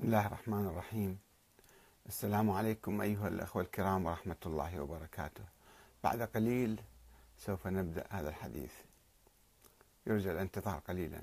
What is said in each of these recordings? بسم الله الرحمن الرحيم. السلام عليكم أيها الأخوة الكرام ورحمة الله وبركاته. بعد قليل سوف نبدأ هذا الحديث، يرجى الانتظار قليلا.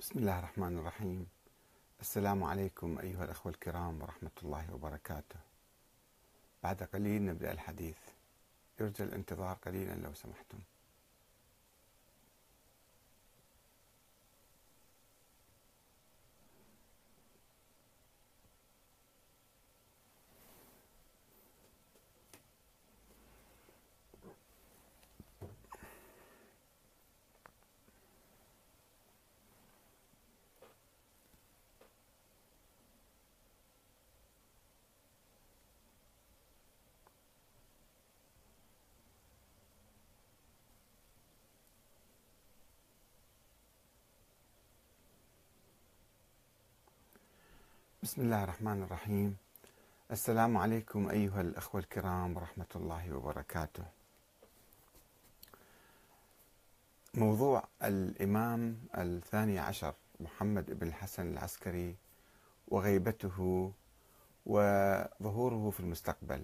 بسم الله الرحمن الرحيم. السلام عليكم أيها الأخوة الكرام ورحمة الله وبركاته. بعد قليل نبدأ الحديث، يرجى الانتظار قليلا لو سمحتم. بسم الله الرحمن الرحيم. السلام عليكم أيها الأخوة الكرام ورحمة الله وبركاته. موضوع الإمام الثاني عشر محمد بن الحسن العسكري وغيبته وظهوره في المستقبل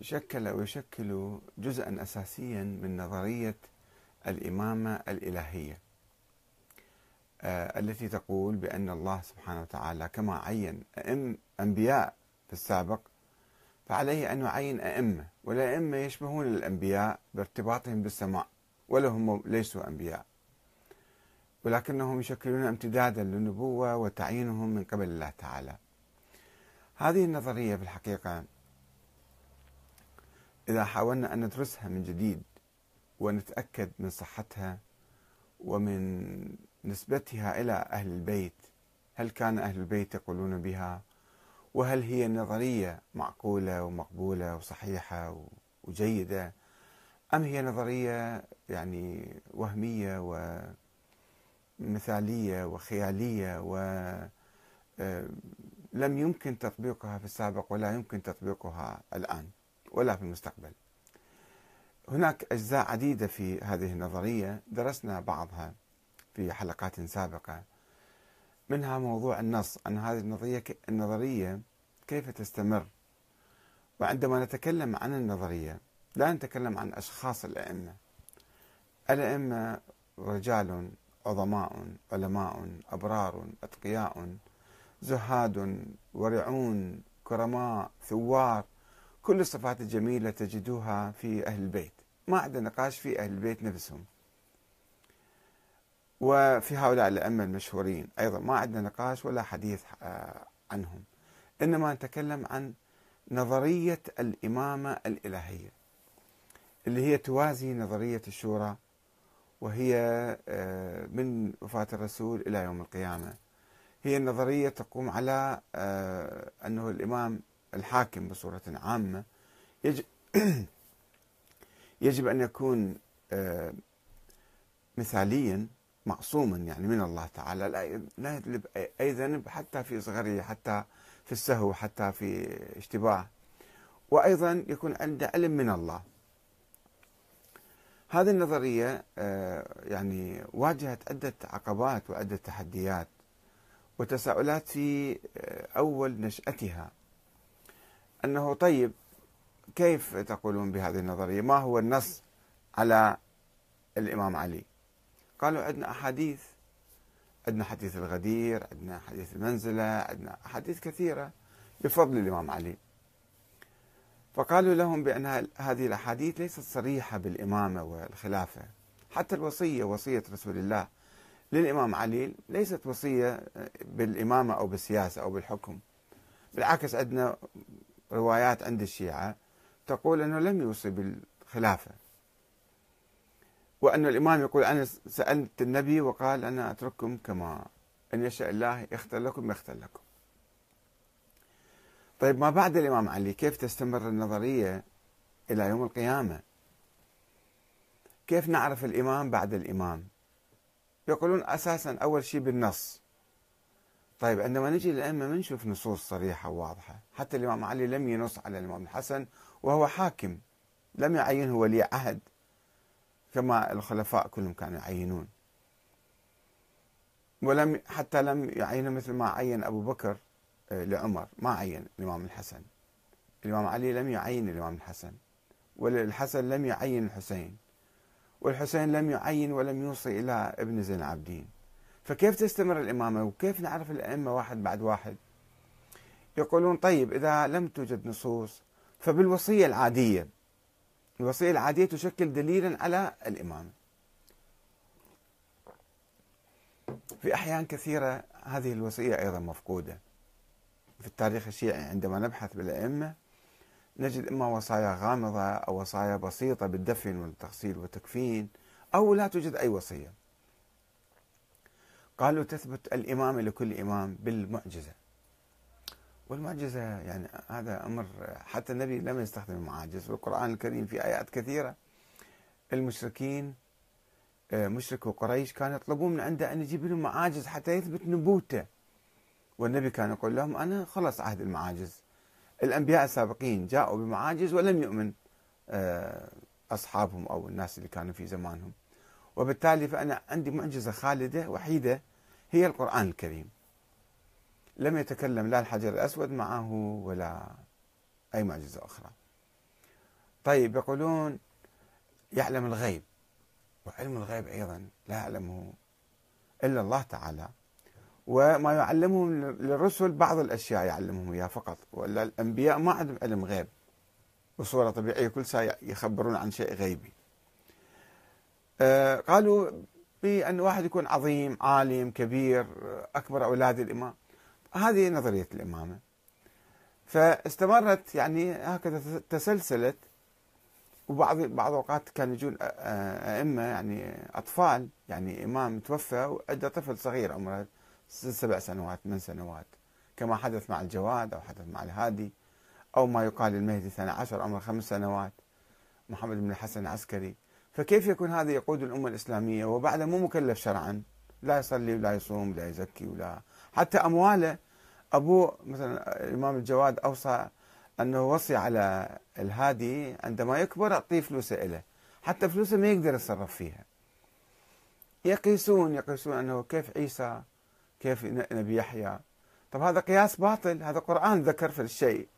شكل ويشكل جزءا أساسيا من نظرية الإمامة الإلهية التي تقول بأن الله سبحانه وتعالى كما عين أنبياء في السابق فعليه أن يعين أئمة، والأئمة يشبهون الأنبياء بارتباطهم بالسماء ولهم ليسوا أنبياء، ولكنهم يشكلون امتدادا للنبوة وتعيينهم من قبل الله تعالى. هذه النظرية في الحقيقة إذا حاولنا أن ندرسها من جديد ونتأكد من صحتها ومن نسبتها إلى أهل البيت، هل كان أهل البيت يقولون بها؟ وهل هي نظرية معقولة ومقبولة وصحيحة وجيدة، أم هي نظرية يعني وهمية ومثالية وخيالية ولم يمكن تطبيقها في السابق ولا يمكن تطبيقها الآن ولا في المستقبل؟ هناك أجزاء عديدة في هذه النظرية درسنا بعضها في حلقات سابقة، منها موضوع النص، أن هذه النظرية كيف تستمر. وعندما نتكلم عن النظرية لا نتكلم عن أشخاص الأئمة، الأئمة رجال عظماء علماء أبرار أتقياء زهاد ورعون كرماء ثوار، كل الصفات الجميلة تجدوها في أهل البيت، ما عدا نقاش في أهل البيت نفسهم، وفي هؤلاء الأئمة المشهورين أيضا ما عندنا نقاش ولا حديث عنهم، إنما نتكلم عن نظرية الإمامة الإلهية اللي هي توازي نظرية الشورى، وهي من وفاة الرسول إلى يوم القيامة. هي النظرية تقوم على أنه الإمام الحاكم بصورة عامة يجب أن يكون مثاليا معصوما يعني من الله تعالى، لا يذنب أي ذنب حتى في صغره، حتى في السهو، حتى في اشتباه، وأيضا يكون عنده علم من الله. هذه النظرية يعني واجهت عدة عقبات وعدة تحديات وتساؤلات في أول نشأتها، أنه طيب كيف تقولون بهذه النظرية؟ ما هو النص على الإمام علي. قالوا عندنا أحاديث، عندنا حديث الغدير، عندنا حديث المنزلة، عندنا أحاديث كثيرة بفضل الإمام علي. فقالوا لهم بأن هذه الأحاديث ليست صريحة بالإمامة والخلافة، حتى الوصية، وصية رسول الله للإمام علي ليست وصية بالإمامة أو بالسياسة أو بالحكم. بالعكس عندنا روايات عند الشيعة تقول أنه لم يوصي بالخلافة، وأن الإمام يقول أنا سألت النبي وقال أنا أترككم كما إن يشاء الله يختار لكم يختار لكم. طيب ما بعد الإمام علي كيف تستمر النظرية إلى يوم القيامة؟ كيف نعرف الإمام بعد الإمام؟ يقولون أساسا أول شيء بالنص. طيب عندما نجي للأئمة ما نشوف نصوص صريحة وواضحة، حتى الإمام علي لم ينص على الإمام الحسن وهو حاكم، لم يعينه ولي عهد كما الخلفاء كلهم كانوا يعينون، ولم حتى لم يعينه مثل ما عين أبو بكر لعمر، ما عين الإمام الحسن. الإمام علي لم يعين الإمام الحسن، والحسن لم يعين الحسين، والحسين لم يعين ولم يوصي إلى ابن زين العابدين. فكيف تستمر الإمامة وكيف نعرف الأئمة واحد بعد واحد؟ يقولون طيب إذا لم توجد نصوص فبالوصية العادية. الوصية العادية تشكل دليلا على الإمامة. في أحيان كثيرة هذه الوصية أيضا مفقودة في التاريخ الشيعي. عندما نبحث بالأئمة نجد إما وصايا غامضة أو وصايا بسيطة بالدفن والتغسيل والتكفين، أو لا توجد أي وصية. قالوا تثبت الإمامة لكل إمام بالمعجزة، والمعجزة يعني هذا أمر حتى النبي لم يستخدم المعاجز، والقرآن الكريم في آيات كثيرة المشركين مشركو قريش كانوا يطلبون من عنده أن يجيب لهم معاجز حتى يثبت نبوته، والنبي كان يقول لهم أنا خلص عهد المعاجز. الأنبياء السابقين جاءوا بمعاجز ولم يؤمن أصحابهم أو الناس اللي كانوا في زمانهم، وبالتالي فأنا عندي معجزة خالدة وحيدة هي القرآن الكريم. لم يتكلم لا الحجر الأسود معه ولا أي معجزة أخرى. طيب يقولون يعلم الغيب، وعلم الغيب أيضا لا يعلمه إلا الله تعالى، وما يعلمهم للرسل بعض الأشياء يعلمهم إياها فقط، ولا الأنبياء ما عندهم علم غيب بصورة طبيعية، كل ساعة يخبرون عن شيء غيبي. قالوا بأن واحد يكون عظيم، عالم، كبير، أكبر أولاد الإمام. هذه نظرية الإمامة، فاستمرت يعني هكذا تسلسلت. وبعض الأوقات كانوا يجون أئمة يعني أطفال، يعني إمام توفى وأدى طفل صغير عمره 6 7 سنوات 8 سنوات، كما حدث مع الجواد أو حدث مع الهادي، أو ما يقال المهدي 12 عمره 5 سنوات، محمد بن الحسن العسكري. فكيف يكون هذا يقود الأمة الإسلامية وبعده مو مكلف شرعا، لا يصلي ولا يصوم ولا يزكي ولا حتى أمواله؟ أبوه مثلا الإمام الجواد أوصى أنه وصي على الهادي عندما يكبر أعطيه فلوسه إله، حتى فلوسه ما يقدر يتصرف فيها. يقيسون أنه كيف عيسى، كيف نبي يحيى. طب هذا قياس باطل، هذا قرآن ذكر في الشيء،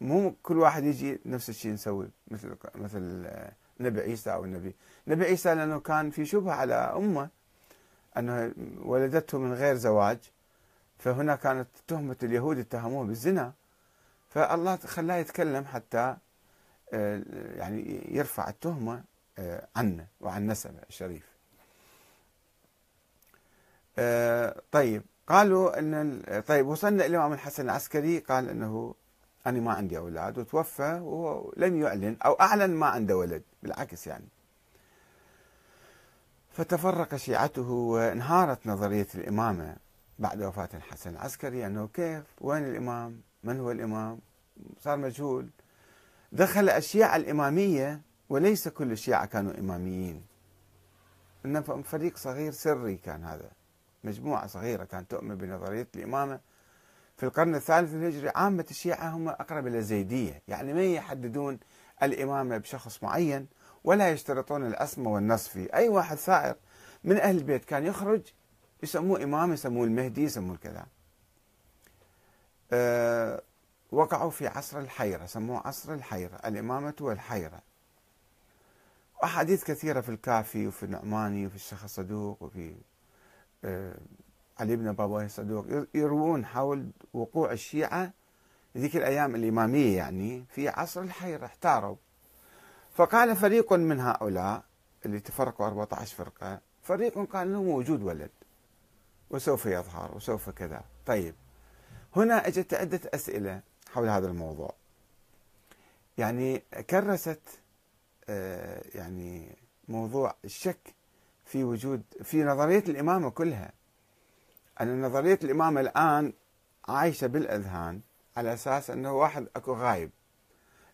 مو كل واحد يجي نفس الشيء نسوي مثل نبي عيسى أو النبي. نبي عيسى لأنه كان في شبهة على أمه أنه ولدته من غير زواج، فهنا كانت تهمة اليهود اتهموه بالزنا، فالله خلاه يتكلم حتى يعني يرفع التهمة عنه وعن نسبه الشريف. طيب قالوا أن طيب وصلنا الإمام الحسن العسكري قال أنه أنا ما عندي أولاد، وتوفى ولم يعلن أو أعلن ما عنده ولد، بالعكس يعني. فتفرق شيعته وانهارت نظرية الإمامة بعد وفاة الحسن العسكري، أنه كيف، وين الإمام، من هو الإمام، صار مجهول. دخل الشيعة الإمامية، وليس كل الشيعة كانوا إماميين، إنما فريق صغير سري كان، هذا مجموعة صغيرة كانت تؤمن بنظرية الإمامة. في القرن الثالث الهجري عامة الشيعة هم أقرب إلى الزيدية، يعني ما يحددون الإمامة بشخص معين ولا يشترطون الأسمى والنص فيه. أي واحد ثائر من أهل البيت كان يخرج يسموه إمام، يسموه المهدي، يسموه كذا. وقعوا في عصر الحيرة، سموه عصر الحيرة، الإمامة والحيرة. أحاديث كثيرة في الكافي وفي النعماني وفي الشيخ الصدوق وفي علي بن بابويه الصدوق يروون حول وقوع الشيعة ذيك الأيام الإمامية يعني في عصر الحيرة احتاروا. فقال فريق من هؤلاء اللي تفرقوا 14 فرقة، فريق قال له موجود ولد وسوف يظهر وسوف كذا. طيب هنا اجت عدة أسئلة حول هذا الموضوع، يعني كرست يعني موضوع الشك في وجود في نظرية الإمامة كلها، أن نظرية الإمامة الآن عايشة بالأذهان على أساس أنه واحد أكو غايب،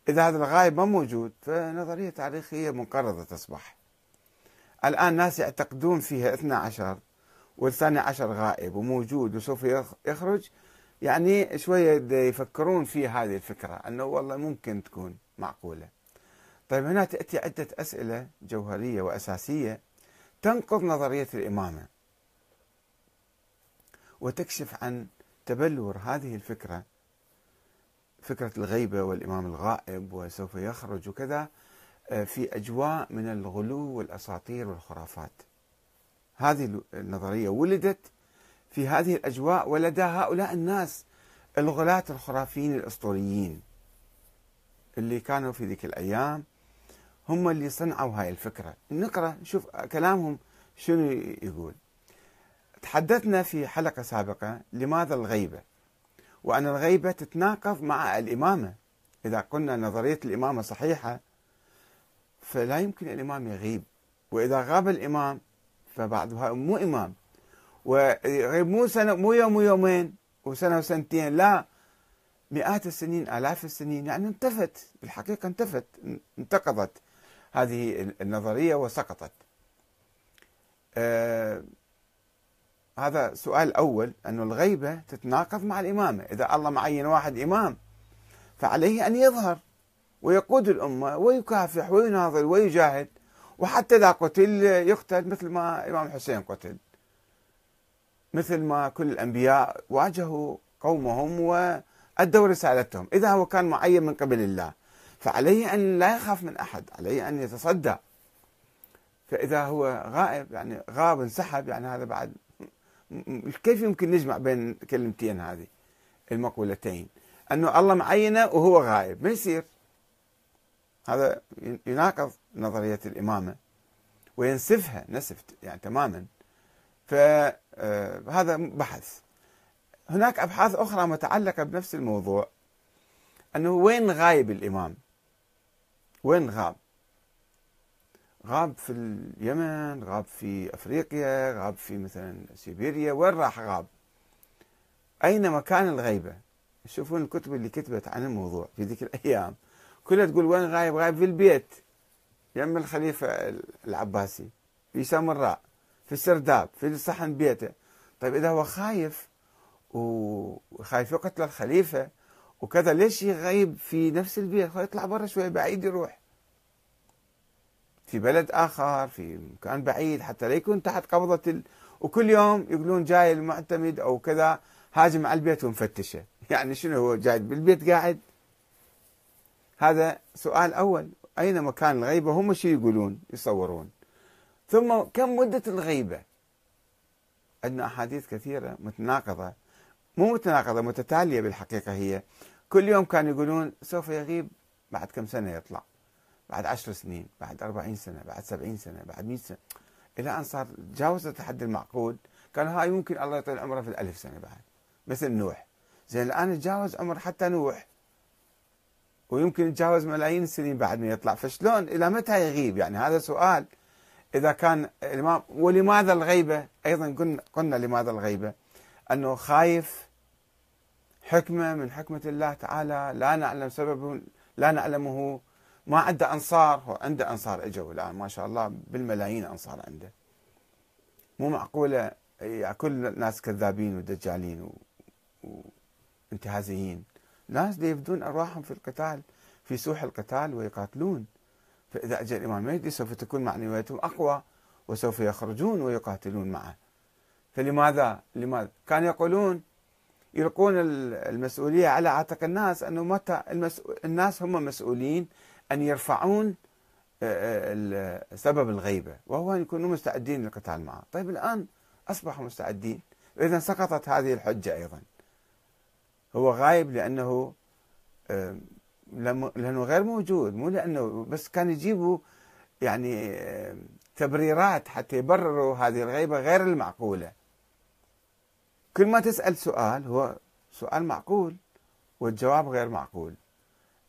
إذا هذا الغايب ما موجود فنظرية تاريخية منقرضة تصبح. الآن ناس يعتقدون فيها 12 والثاني 10 غائب وموجود وسوف يخرج، يعني شوية يفكرون في هذه الفكرة أنه والله ممكن تكون معقولة. طيب هنا تأتي عدة أسئلة جوهرية وأساسية تنقض نظرية الإمامة وتكشف عن تبلور هذه الفكرة، فكرة الغيبة والإمام الغائب وسوف يخرج وكذا، في أجواء من الغلو والأساطير والخرافات. هذه النظرية ولدت في هذه الأجواء ولدى هؤلاء الناس الغلاة الخرافيين الأسطوريين اللي كانوا في ذيك الأيام، هم اللي صنعوا هاي الفكرة. نقرأ نشوف كلامهم شنو يقول. تحدثنا في حلقة سابقة لماذا الغيبة، وأن الغيبة تتناقض مع الإمامة. إذا قلنا نظرية الإمامة صحيحة فلا يمكن الإمام يغيب، وإذا غاب الإمام فبعضها مو إمام، ويغيب مو سنة مو يوم ويومين وسنة وسنتين، لا مئات السنين آلاف السنين، يعني انتفت بالحقيقة، انتفت انتقضت هذه النظرية وسقطت. هذا السؤال الأول، أن الغيبة تتناقض مع الإمامة. إذا الله معين واحد إمام فعليه أن يظهر ويقود الأمة ويكافح ويناضل ويجاهد، وحتى إذا قتل يقتل مثل ما الإمام الحسين قتل، مثل ما كل الأنبياء واجهوا قومهم وأدوا رسالتهم. إذا هو كان معين من قبل الله فعليه أن لا يخاف من أحد، عليه أن يتصدى. فإذا هو غائب يعني غاب وانسحب، يعني هذا بعد كيف يمكن نجمع بين كلمتين هذه المقولتين، أنه الله معينه وهو غائب ما يصير. هذا يناقض نظرية الإمامة وينسفها نسف يعني تماما. فهذا بحث. هناك أبحاث أخرى متعلقة بنفس الموضوع، أنه وين غايب الإمام، وين غاب، غاب في اليمن، غاب في أفريقيا، غاب في مثلا سيبيريا، وين راح غاب، أين مكان الغيبة. تشوفون الكتب اللي كتبت عن الموضوع في ذيك الأيام كلها تقول وين غايب، غايب في البيت يم الخليفة العباسي في سامراء في السرداب في صحن بيته. طيب إذا هو خايف وخايف يقتل الخليفة وكذا، ليش يغيب في نفس البيت؟ خليه يطلع برا شوي بعيد، يروح في بلد آخر في مكان بعيد حتى لا يكون تحت قبضة وكل يوم يقولون جاي المعتمد أو كذا هاجم على البيت ومفتشه. يعني شنو هو جاي بالبيت قاعد؟ هذا سؤال أول، أين مكان الغيبة؟ هم شو يقولون يصورون. ثم كم مدة الغيبة؟ عندنا أحاديث كثيرة متناقضة، مو متناقضة متتالية بالحقيقة. هي كل يوم كانوا يقولون سوف يغيب، بعد كم سنة يطلع، بعد 10 سنين، بعد 40 سنة، بعد 70 سنة، بعد 100 سنة، إلى أن صار تجاوزت الحد المعقول. كان هاي يمكن الله يطيل عمره في 1000 سنة بعد، مثل نوح. زين الآن تجاوز عمر حتى نوح، ويمكن يتجاوز ملايين السنين بعد ما يطلع، فشلون إلى متى يغيب؟ يعني هذا سؤال. إذا كان الإمام، ولماذا الغيبة؟ أيضا قلنا لماذا الغيبة، أنه خايف، حكمة من حكمة الله تعالى لا نعلم سببه، لا نعلمه، ما عنده أنصار. هو عنده أنصار إجوا الآن ما شاء الله بالملايين أنصار عنده، مو معقولة كل ناس كذابين ودجالين وانتهازيين، ناس يفدون أرواحهم في القتال في سوح القتال ويقاتلون. فإذا أجى الإمام المهدي سوف تكون معنوياتهم أقوى وسوف يخرجون ويقاتلون معه. فلماذا؟ كانوا يقولون يلقون المسؤولية على عاتق الناس، أنه متى الناس هم مسؤولين أن يرفعون سبب الغيبة، وهو أن يكونوا مستعدين للقتال معه. طيب الآن أصبحوا مستعدين، إذا سقطت هذه الحجة أيضا. هو غايب لأنه غير موجود، مو لأنه بس كان يجيبوا يعني تبريرات حتى يبرروا هذه الغيبة غير المعقولة. كل ما تسأل سؤال هو سؤال معقول والجواب غير معقول،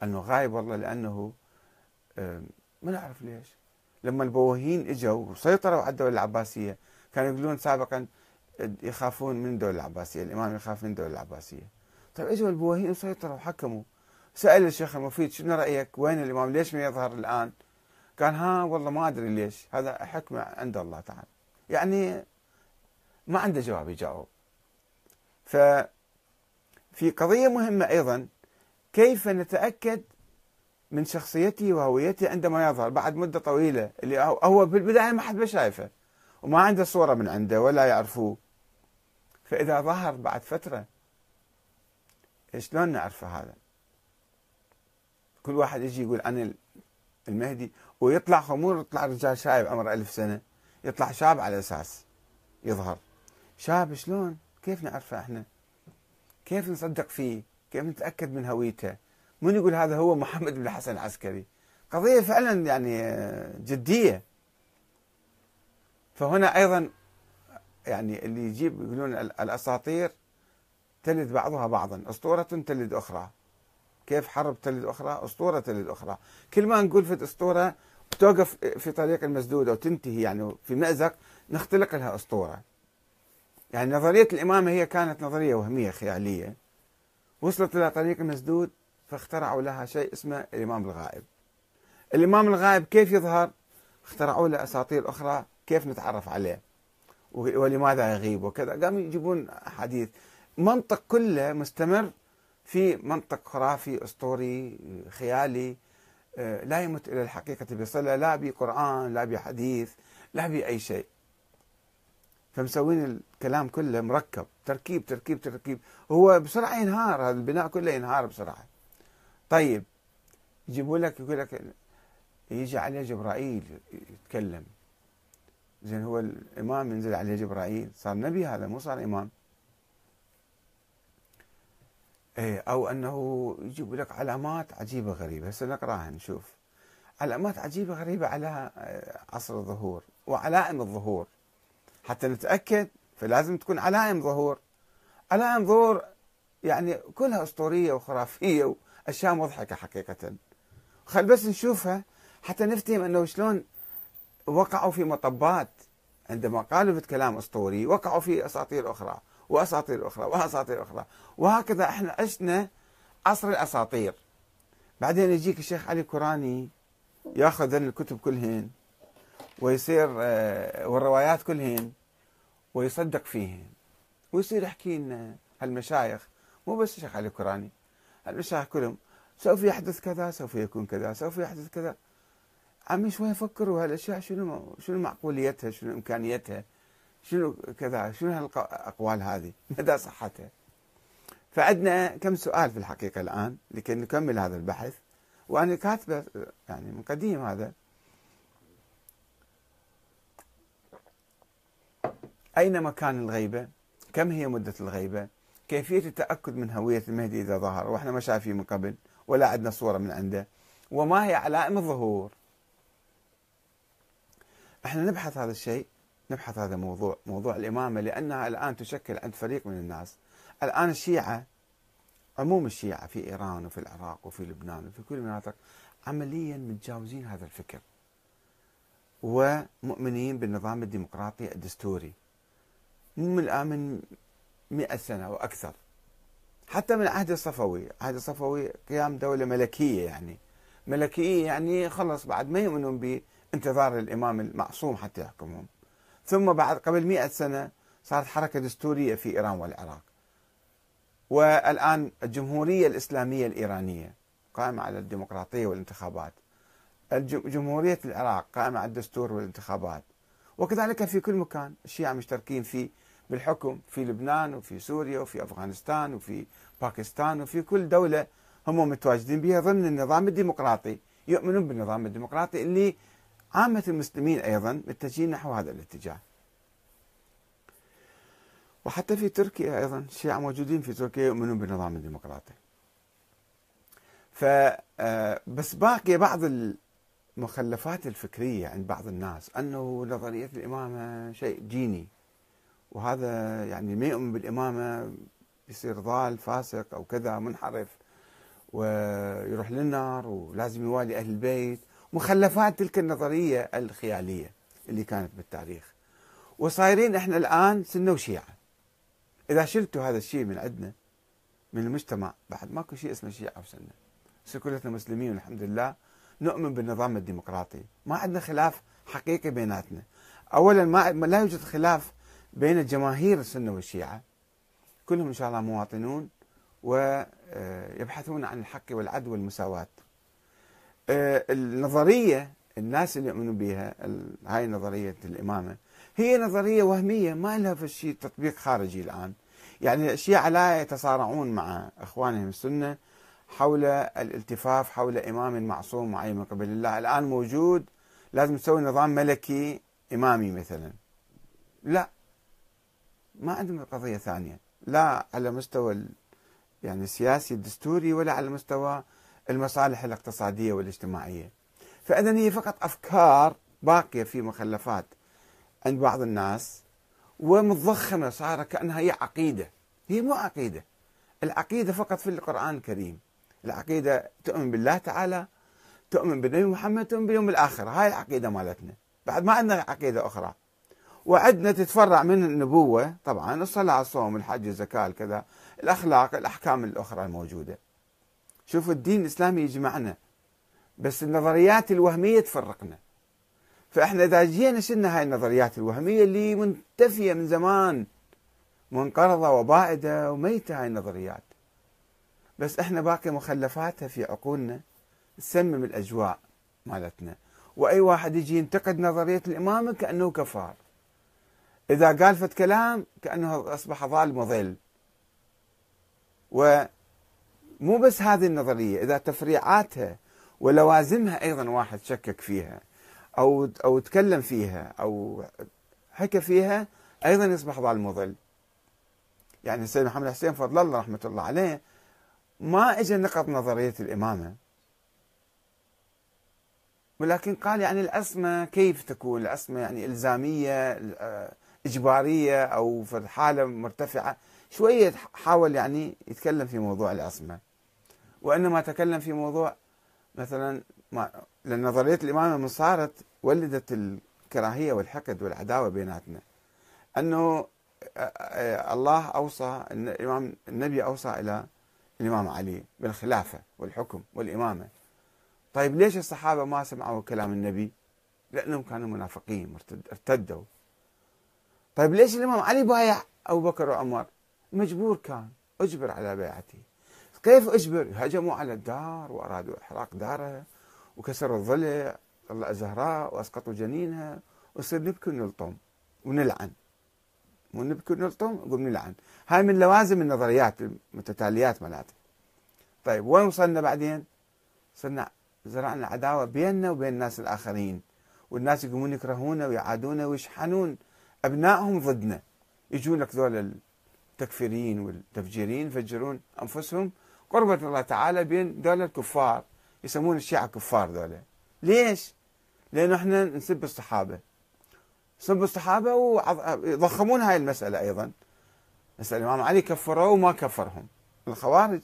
أنه غايب والله لأنه ما نعرف ليش. لما البوهين إجوا وسيطروا على الدولة العباسية، كانوا يقولون سابقا يخافون من الدولة العباسية، الإمام يخاف من الدولة العباسية. طيب إجوا البوهين وسيطروا وحكموا. سأل الشيخ المفيد شنو رأيك؟ وين الإمام؟ ليش ما يظهر الآن؟ قال ها والله ما أدري ليش، هذا حكمة عند الله تعالى. يعني ما عنده جواب يجاوب. ففي قضية مهمة أيضا، كيف نتأكد من شخصيتي وهويتي عندما يظهر بعد مدة طويلة؟ اللي هو في البداية ما حد بشايفه وما عنده صورة من عنده ولا يعرفوه، فإذا ظهر بعد فترة شلون نعرفه هذا؟ كل واحد يجي يقول أنا المهدي ويطلع خمور، يطلع رجال شايب عمره 1000 سنة، يطلع شاب على أساس يظهر شاب. شلون؟ كيف نعرفه احنا؟ كيف نصدق فيه؟ كيف نتأكد من هويته؟ من يقول هذا هو محمد بن الحسن العسكري؟ قضية فعلا يعني جدية. فهنا أيضا يعني اللي يجيب يقولون الأساطير تلد بعضها بعضا، أسطورة تلد أخرى. كيف حرب تلد أخرى؟ أسطورة تلد أخرى. كل ما نقول في أسطورة توقف في طريق المسدود أو تنتهي يعني في مأزق، نختلق لها أسطورة. يعني نظرية الإمامة هي كانت نظرية وهمية خيالية، وصلت إلى طريق المسدود فاخترعوا لها شيء اسمه الإمام الغائب. الإمام الغائب كيف يظهر؟ اخترعوا له أساطير أخرى كيف نتعرف عليه ولماذا يغيب وكذا. قاموا يجيبون أحاديث، منطق كله مستمر في منطق خرافي أسطوري خيالي لا يمت إلى الحقيقة بصلة، لا بقرآن لا بحديث لا بأي شيء. فمسوين الكلام كله مركب، تركيب تركيب تركيب، هو بسرعة ينهار، هذا البناء كله ينهار بسرعة. طيب يجيبوا لك يقول لك يجي عليه جبرائيل يتكلم، زين هو الإمام ينزل عليه جبرائيل، صار نبي هذا مو صار إمام. أو أنه يجيبوا لك علامات عجيبة غريبة، هسه نقراها نشوف. علامات عجيبة غريبة على عصر الظهور وعلائم الظهور، حتى نتأكد فلازم تكون علائم ظهور. علائم ظهور يعني كلها أسطورية وخرافية وأشياء مضحكة حقيقة، خل بس نشوفها حتى نفتهم أنه شلون وقعوا في مطبات عندما قالوا بكلام أسطوري، وقعوا في أساطير أخرى وأساطير أخرى وأساطير أخرى، وهكذا إحنا عشنا عصر الأساطير. بعدين يجيك الشيخ علي كوراني يأخذ الكتب كلهن ويصير والروايات كلهن ويصدق فيهن، ويصير يحكي لنا هالمشايخ، مو بس الشيخ علي كوراني، المشايخ كلهم سوف يحدث كذا، سوف يكون كذا، سوف يحدث كذا. عمي شوي فكروا هالاشياء شنو معقوليتها، شنو امكانيتها، شنو كذا، شنو هالاقوال هذه، مدى صحتها. فعندنا كم سؤال في الحقيقه الان لكي نكمل هذا البحث، وانا كاتبه يعني من قديم هذا. أين مكان الغيبة؟ كم هي مدة الغيبة؟ كيفية التأكد من هوية المهدي إذا ظهر وإحنا ما شايفين من قبل ولا عندنا صورة من عنده؟ وما هي علائم الظهور؟ إحنا نبحث هذا الشيء، نبحث هذا موضوع الإمامة، لأنها الآن تشكل عند فريق من الناس. الآن الشيعة، عموم الشيعة في إيران وفي العراق وفي لبنان وفي كل المناطق، عمليا متجاوزين هذا الفكر ومؤمنين بالنظام الديمقراطي الدستوري من الآن من 100 سنة وأكثر، حتى من العهد الصفوي. العهد الصفوي قيام دولة ملكية، يعني ملكية يعني خلص بعد ما يؤمنون بانتظار الإمام المعصوم حتى يحكمهم. ثم بعد قبل 100 سنة صارت حركة دستورية في إيران والعراق، والآن الجمهورية الإسلامية الإيرانية قائمة على الديمقراطية والانتخابات، جمهورية العراق قائمة على الدستور والانتخابات، وكذلك في كل مكان الشيعة مشتركين في بالحكم، في لبنان وفي سوريا وفي أفغانستان وفي باكستان وفي كل دولة هم متواجدين بها ضمن النظام الديمقراطي، يؤمنون بالنظام الديمقراطي اللي عامة المسلمين أيضا متجهين نحو هذا الاتجاه. وحتى في تركيا أيضا الشيعة موجودين في تركيا يؤمنون بالنظام الديمقراطي. فبس باقي بعض المخلفات الفكرية عند بعض الناس أنه نظرية الإمامة شيء جيني، وهذا يعني ما يؤمن بالإمامة يصير ضال فاسق أو كذا منحرف ويروح للنار ولازم يوالي أهل البيت، مخلفات تلك النظرية الخيالية اللي كانت بالتاريخ. وصايرين احنا الآن سنة وشيعة. إذا شلتوا هذا الشيء من عندنا من المجتمع بعد ماكو شيء اسمه شيعة أو سنة. كلنا مسلمين والحمد لله، نؤمن بالنظام الديمقراطي، ما عندنا خلاف حقيقي بيناتنا. أولا ما لا يوجد خلاف بين جماهير السنة والشيعة، كلهم إن شاء الله مواطنون ويبحثون عن الحق والعدل والمساواة. النظرية الناس اللي يؤمنون بها هاي نظرية الإمامة هي نظرية وهمية، ما لها في الشيء تطبيق خارجي الآن. يعني الشيعة لا يتصارعون مع إخوانهم السنة حول الالتفاف حول إمام معصوم معين من قبل الله، الآن موجود لازم تسوي نظام ملكي إمامي مثلا. لا، ما عندهم قضية ثانية، لا على مستوى يعني السياسي الدستوري ولا على مستوى المصالح الاقتصادية والاجتماعية. فإذن هي فقط أفكار باقية في مخلفات عند بعض الناس ومتضخمة، صار كأنها هي عقيدة. هي مو عقيدة، العقيدة فقط في القرآن الكريم. العقيدة تؤمن بالله تعالى، تؤمن بالنبي محمد، تؤمن باليوم الآخر، هاي العقيدة مالتنا. بعد ما عندنا عقيدة أخرى، وعندنا تتفرع من النبوة طبعا الصلاة الصوم الحج الزكاة كذا، الأخلاق الأحكام الأخرى الموجودة. شوفوا الدين الإسلامي يجمعنا، بس النظريات الوهمية تفرقنا. فإحنا إذا جينا شلنا هاي النظريات الوهمية اللي منتفية من زمان، منقرضة وبائدة وميتة هاي النظريات، بس احنا باقي مخلفاتها في عقولنا تسمم الاجواء مالتنا. واي واحد يجي ينتقد نظريه الامامه كانه كفار، اذا قال فت كلام كانه اصبح ظالم وظل. ومو بس هذه النظريه، اذا تفريعاتها ولوازمها ايضا واحد شكك فيها او تكلم فيها او حكى فيها ايضا يصبح ظالم وظل. يعني السيد محمد حسين فضل الله رحمه الله عليه ما اجى نقض نظريه الامامه، ولكن قال يعني العصمه كيف تكون؟ العصمه يعني الزاميه اجباريه او في حاله مرتفعه، شويه حاول يعني يتكلم في موضوع العصمه، وانما تكلم في موضوع مثلا لأن نظريه الامامه من صارت ولدت الكراهيه والحقد والعداوه بيناتنا، انه الله اوصى النبي اوصى الى الإمام علي بالخلافة والحكم والإمامة. طيب ليش الصحابة ما سمعوا كلام النبي؟ لأنهم كانوا منافقين ارتدوا. طيب ليش الإمام علي بايع أبو بكر وعمر؟ مجبور، كان أجبر على بيعته. كيف أجبر؟ هجموا على الدار وأرادوا إحراق دارها وكسروا الضلع الزهراء وأسقطوا جنينها، وصير نبكي ونلطم ونلعن، ونبكي ونلطم ونقوم نلعن. هاي من لوازم النظريات المتتاليات مالتها. طيب وين وصلنا بعدين؟ صرنا زرعنا عداوة بيننا وبين الناس الآخرين، والناس يقومون يكرهونا ويعادونا ويشحنون أبنائهم ضدنا. يجون لك ذول التكفيريين والتفجيرين يفجرون أنفسهم قربة الله تعالى بين ذول الكفار، يسمون الشيعة كفار ذول. ليش؟ لأنه احنا نسب الصحابة، سبوا الصحابة وضخمون هاي المسألة أيضا. مسألة الإمام علي كفروه وما كفرهم، الخوارج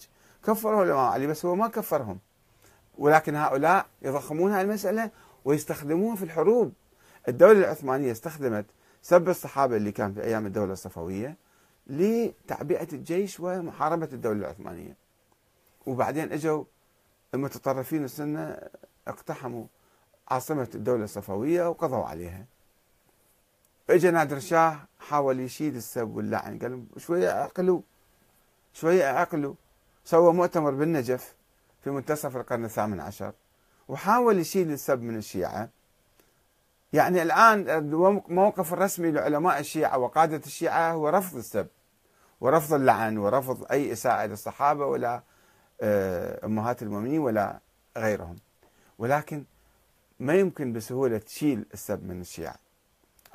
كفروا الإمام علي بس هو ما كفرهم، ولكن هؤلاء يضخمون هاي المسألة ويستخدموها في الحروب. الدولة العثمانية استخدمت سب الصحابة اللي كان في أيام الدولة الصفوية لتعبئة الجيش ومحاربة الدولة العثمانية. وبعدين أجوا المتطرفين السنة اقتحموا عاصمة الدولة الصفوية وقضوا عليها. اجى نادر شاه حاول يشيل السب واللعن، قال شويه اعقلوا شويه اعقلوا. سوى مؤتمر بالنجف في منتصف القرن الثامن عشر وحاول يشيل السب من الشيعه. يعني الان الموقف الرسمي لعلماء الشيعه وقاده الشيعه هو رفض السب ورفض اللعن ورفض اي اساءه للصحابه ولا امهات المؤمنين ولا غيرهم. ولكن ما يمكن بسهولة تشيل السب من الشيعة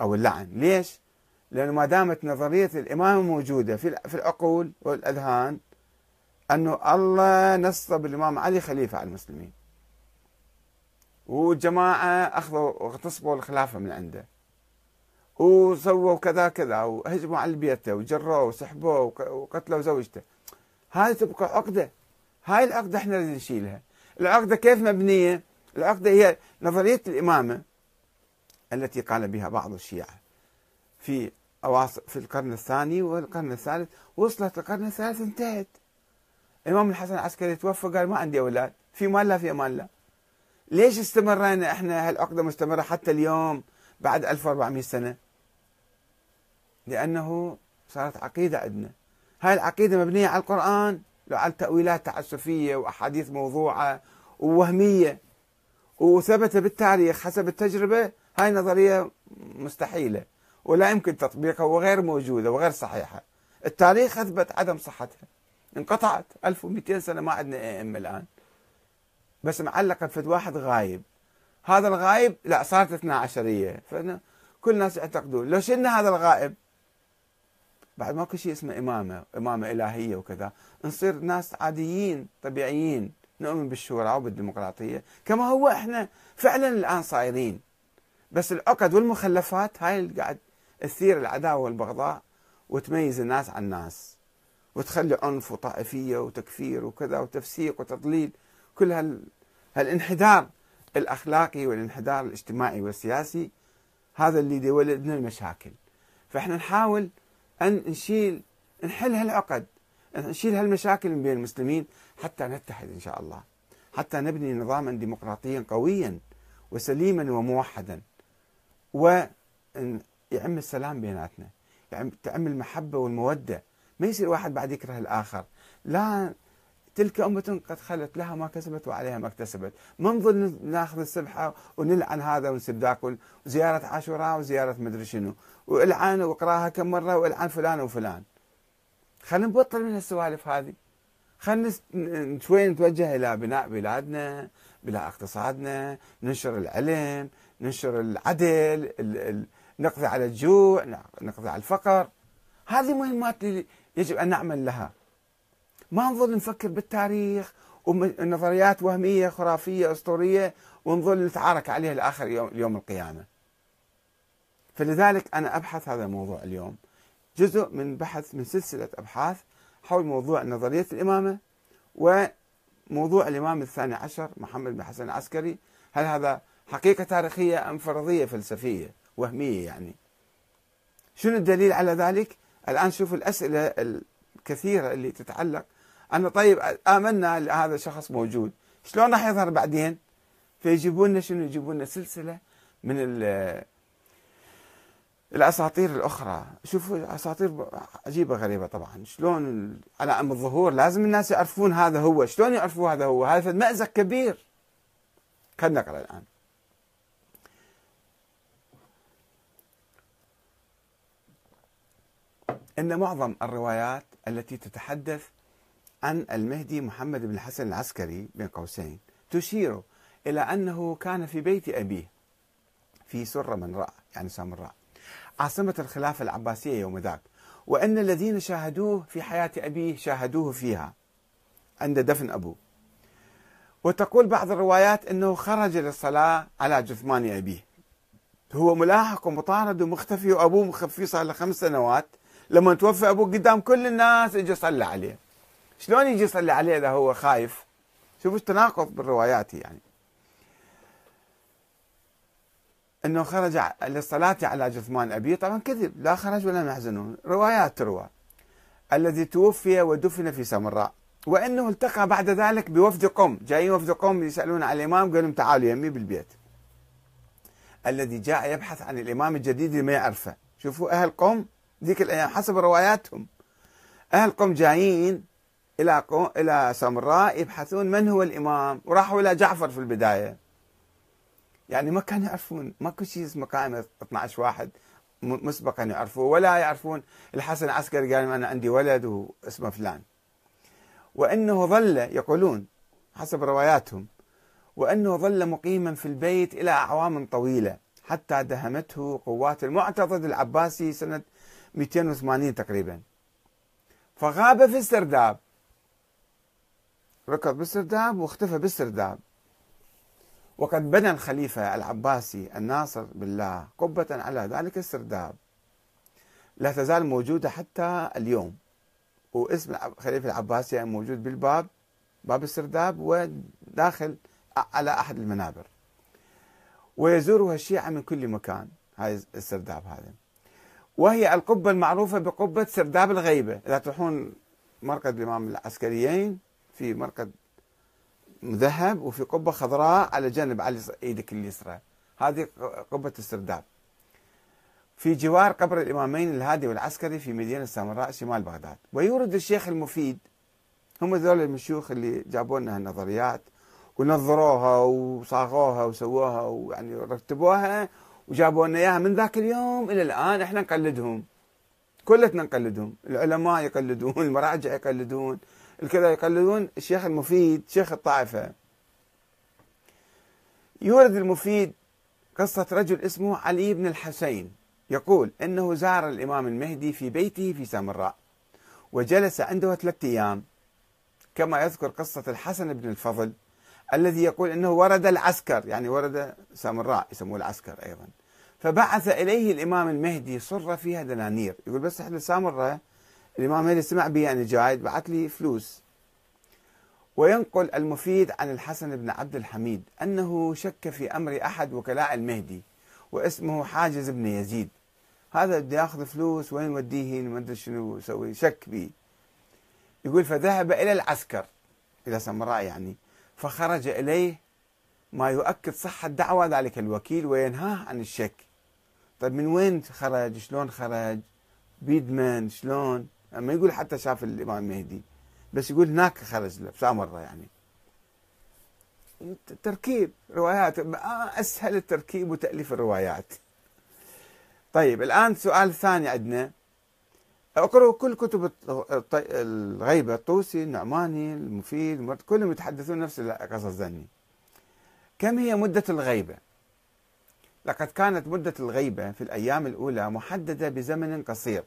أو اللعن. ليش؟ لأنه ما دامت نظرية الإمامة موجودة في العقول والأذهان، أنه الله نصب الإمام علي خليفة على المسلمين، والجماعة أخذوا واغتصبوا الخلافة من عنده، وسووا كذا كذا، وهجموا على بيته وجروه وسحبوه وقتلوا زوجته. هذه تبقى عقدة، هاي العقدة احنا اللي نشيلها. العقدة كيف مبنية؟ العقدة هي نظرية الإمامة التي قال بها بعض الشيعة في القرن الثاني والقرن الثالث، وصلت القرن الثالث انتهت. الإمام الحسن العسكري توفى، قال ما عندي أولاد، في مال لا في أمان لا. ليش استمرنا احنا هالعقدة مستمرة حتى اليوم بعد 1400 سنة؟ لأنه صارت عقيدة عندنا. هاي العقيدة مبنية على القرآن، لو على تأويلات تعسفية وأحاديث موضوعة ووهمية، وثبت بالتاريخ حسب التجربة. هاي نظرية مستحيلة ولا يمكن تطبيقها وغير موجودة وغير صحيحة. التاريخ أثبت عدم صحتها، انقطعت 1200 سنة، ما عندنا أئمة الآن، بس معلقة بفد واحد غايب. هذا الغايب لا، صارت 12، فكل الناس يعتقدون. لو شلنا هذا الغائب بعد ماكو شيء اسمه إمامة، إمامة إلهية وكذا، نصير ناس عاديين طبيعيين نؤمن بالشورى وبالديمقراطية كما هو احنا فعلا الآن صايرين. بس العقد والمخلفات هاي اللي قاعد تثير العداوة والبغضاء وتميز الناس عن الناس وتخلي عنف وطائفية وتكفير وكذا وتفسيق وتضليل، كل هالانحدار الأخلاقي والانحدار الاجتماعي والسياسي، هذا اللي يولدنا المشاكل. فإحنا نحاول أن نحل هالعقد، أن نشيل هالمشاكل من بين المسلمين حتى نتحد إن شاء الله، حتى نبني نظاما ديمقراطيا قويا وسليما وموحدا، ويعم السلام بيناتنا، تعم المحبة والمودة. ما يصير واحد بعد يكره الآخر. لا، تلك أمة قد خلت، لها ما كسبت وعليها ما اكتسبت. ما نظل ناخذ السبحة ونلعن هذا ونسب ذاك، وزيارة عاشوراء وزيارة مدري شنو، والعن واقراها كم مرة، والعن فلان وفلان. خلينا نبطل من هالسوالف هذه، خلينا شوي نتوجه إلى بناء بلادنا، بناء اقتصادنا، ننشر العلم، ننشر العدل، نقضي على الجوع، نقضي على الفقر. هذه مهمات اللي يجب أن نعمل لها. ما نظل نفكر بالتاريخ ونظريات وهمية خرافية أسطورية ونظل نتعارك عليها الآخر يوم القيامة. فلذلك أنا أبحث هذا الموضوع اليوم جزء من بحث من سلسلة أبحاث حول موضوع نظرية الإمامة وموضوع الإمام الثاني عشر محمد بن حسن العسكري. هل هذا حقيقة تاريخية أم فرضية فلسفية وهمية؟ يعني شنو الدليل على ذلك؟ الآن شوفوا الأسئلة الكثيرة اللي تتعلق. أنا طيب آمنا هذا الشخص موجود، شلون راح يظهر بعدين؟ فيجيبون شنو؟ يجيبون سلسلة من الأساطير الأخرى. شوفوا أساطير عجيبة غريبة طبعا. شلون على أم الظهور لازم الناس يعرفون هذا هو، شلون يعرفوا هذا هو؟ هذا مأزق كبير. خلنا نقرأ الآن. إن معظم الروايات التي تتحدث عن المهدي محمد بن الحسن العسكري بين قوسين تشير إلى أنه كان في بيت أبيه في سرمنراء، يعني سامراء، عاصمة الخلافة العباسية يوم ذاك، وأن الذين شاهدوه في حياة أبيه شاهدوه فيها عند دفن أبوه. وتقول بعض الروايات أنه خرج للصلاة على جثمان أبيه، هو ملاحق ومطارد ومختفي، وأبوه مخفي صار له 5 سنوات. لما توفى أبوه قدام كل الناس يجي يصلي عليه. شلون يجي يصلي عليه إذا هو خايف؟ شوفوا التناقض بالروايات. يعني أنه خرج للصلاة على جثمان أبيه، طبعا كذب، لا خرج ولا محزنون، روايات تروى. الذي توفي ودفن في سامراء، وأنه التقى بعد ذلك بوفد قم، جايين وفد قم يسألون على الإمام، قالوا لهم تعالوا يمي بالبيت. الذي جاء يبحث عن الإمام الجديد اللي ما يعرفه. شوفوا أهل قم ذيك الأيام حسب رواياتهم، أهل قم جايين إلى سامراء يبحثون من هو الإمام، وراحوا إلى جعفر في البداية. يعني ما كانوا يعرفون، ماكو شيء اسمه قائمة 12 واحد مسبقا يعرفوه، ولا يعرفون الحسن العسكري قال أنا عندي ولد واسمه فلان. وأنه ظل، يقولون حسب رواياتهم، وأنه ظل مقيما في البيت إلى أعوام طويلة حتى دهمته قوات المعتضد العباسي سنة 280 تقريبا، فغاب في السرداب، ركض بالسرداب واختفى بالسرداب. وقد بنى الخليفة العباسي الناصر بالله قبة على ذلك السرداب لا تزال موجودة حتى اليوم، واسم الخليفة العباسي موجود بالباب، باب السرداب، وداخل على أحد المنابر، ويزورها الشيعة من كل مكان هاي السرداب هذا. وهي القبة المعروفة بقبة سرداب الغيبة. إذا تروحون مرقد الإمام العسكريين في مرقد مذهب، وفي قبة خضراء على جنب على ايدك اليسرى، هذه قبة السرداب في جوار قبر الإمامين الهادي والعسكري في مدينة السامراء شمال بغداد. ويورد الشيخ المفيد، هم ذول المشيوخ اللي جابوا لنا هالنظريات ونظروها وصاغوها وسووها ويعني رتبوها وجابوا لنا اياها من ذاك اليوم الى الان احنا نقلدهم، كلتنا نقلدهم، العلماء يقلدون، المراجع يقلدون، الكذا يقلدون الشيخ المفيد شيخ الطائفة. يورد المفيد قصة رجل اسمه علي بن الحسين يقول انه زار الامام المهدي في بيته في سامراء وجلس عنده 3 أيام، كما يذكر قصة الحسن بن الفضل الذي يقول انه ورد العسكر، يعني ورد سامراء يسموه العسكر ايضا، فبعث اليه الامام المهدي صرة فيها دنانير. يقول بس احنا سامراء الإمام المهدي سمع بي أنا جاي بعت لي فلوس. وينقل المفيد عن الحسن بن عبد الحميد أنه شك في أمر أحد وكلاء المهدي واسمه حاجز بن يزيد، هذا بده ياخذ فلوس وين يوديه ما أدري شنو يسوي، شك بي. يقول فذهب إلى العسكر إلى سامراء يعني، فخرج إليه ما يؤكد صحة دعوى ذلك الوكيل وينهاه عن الشك. طيب من وين خرج؟ شلون خرج؟ بيد من؟ شلون؟ أما يقول حتى شاف الإمام المهدي، بس يقول هناك خرج له بسامرة، يعني تركيب روايات، أسهل التركيب وتأليف الروايات. طيب الآن السؤال الثاني عندنا، اقرأوا كل كتب الغيبة، الطوسي، النعماني، المفيد، كلهم يتحدثون نفس القصص ذني. كم هي مدة الغيبة؟ لقد كانت مدة الغيبة في الأيام الأولى محددة بزمن قصير،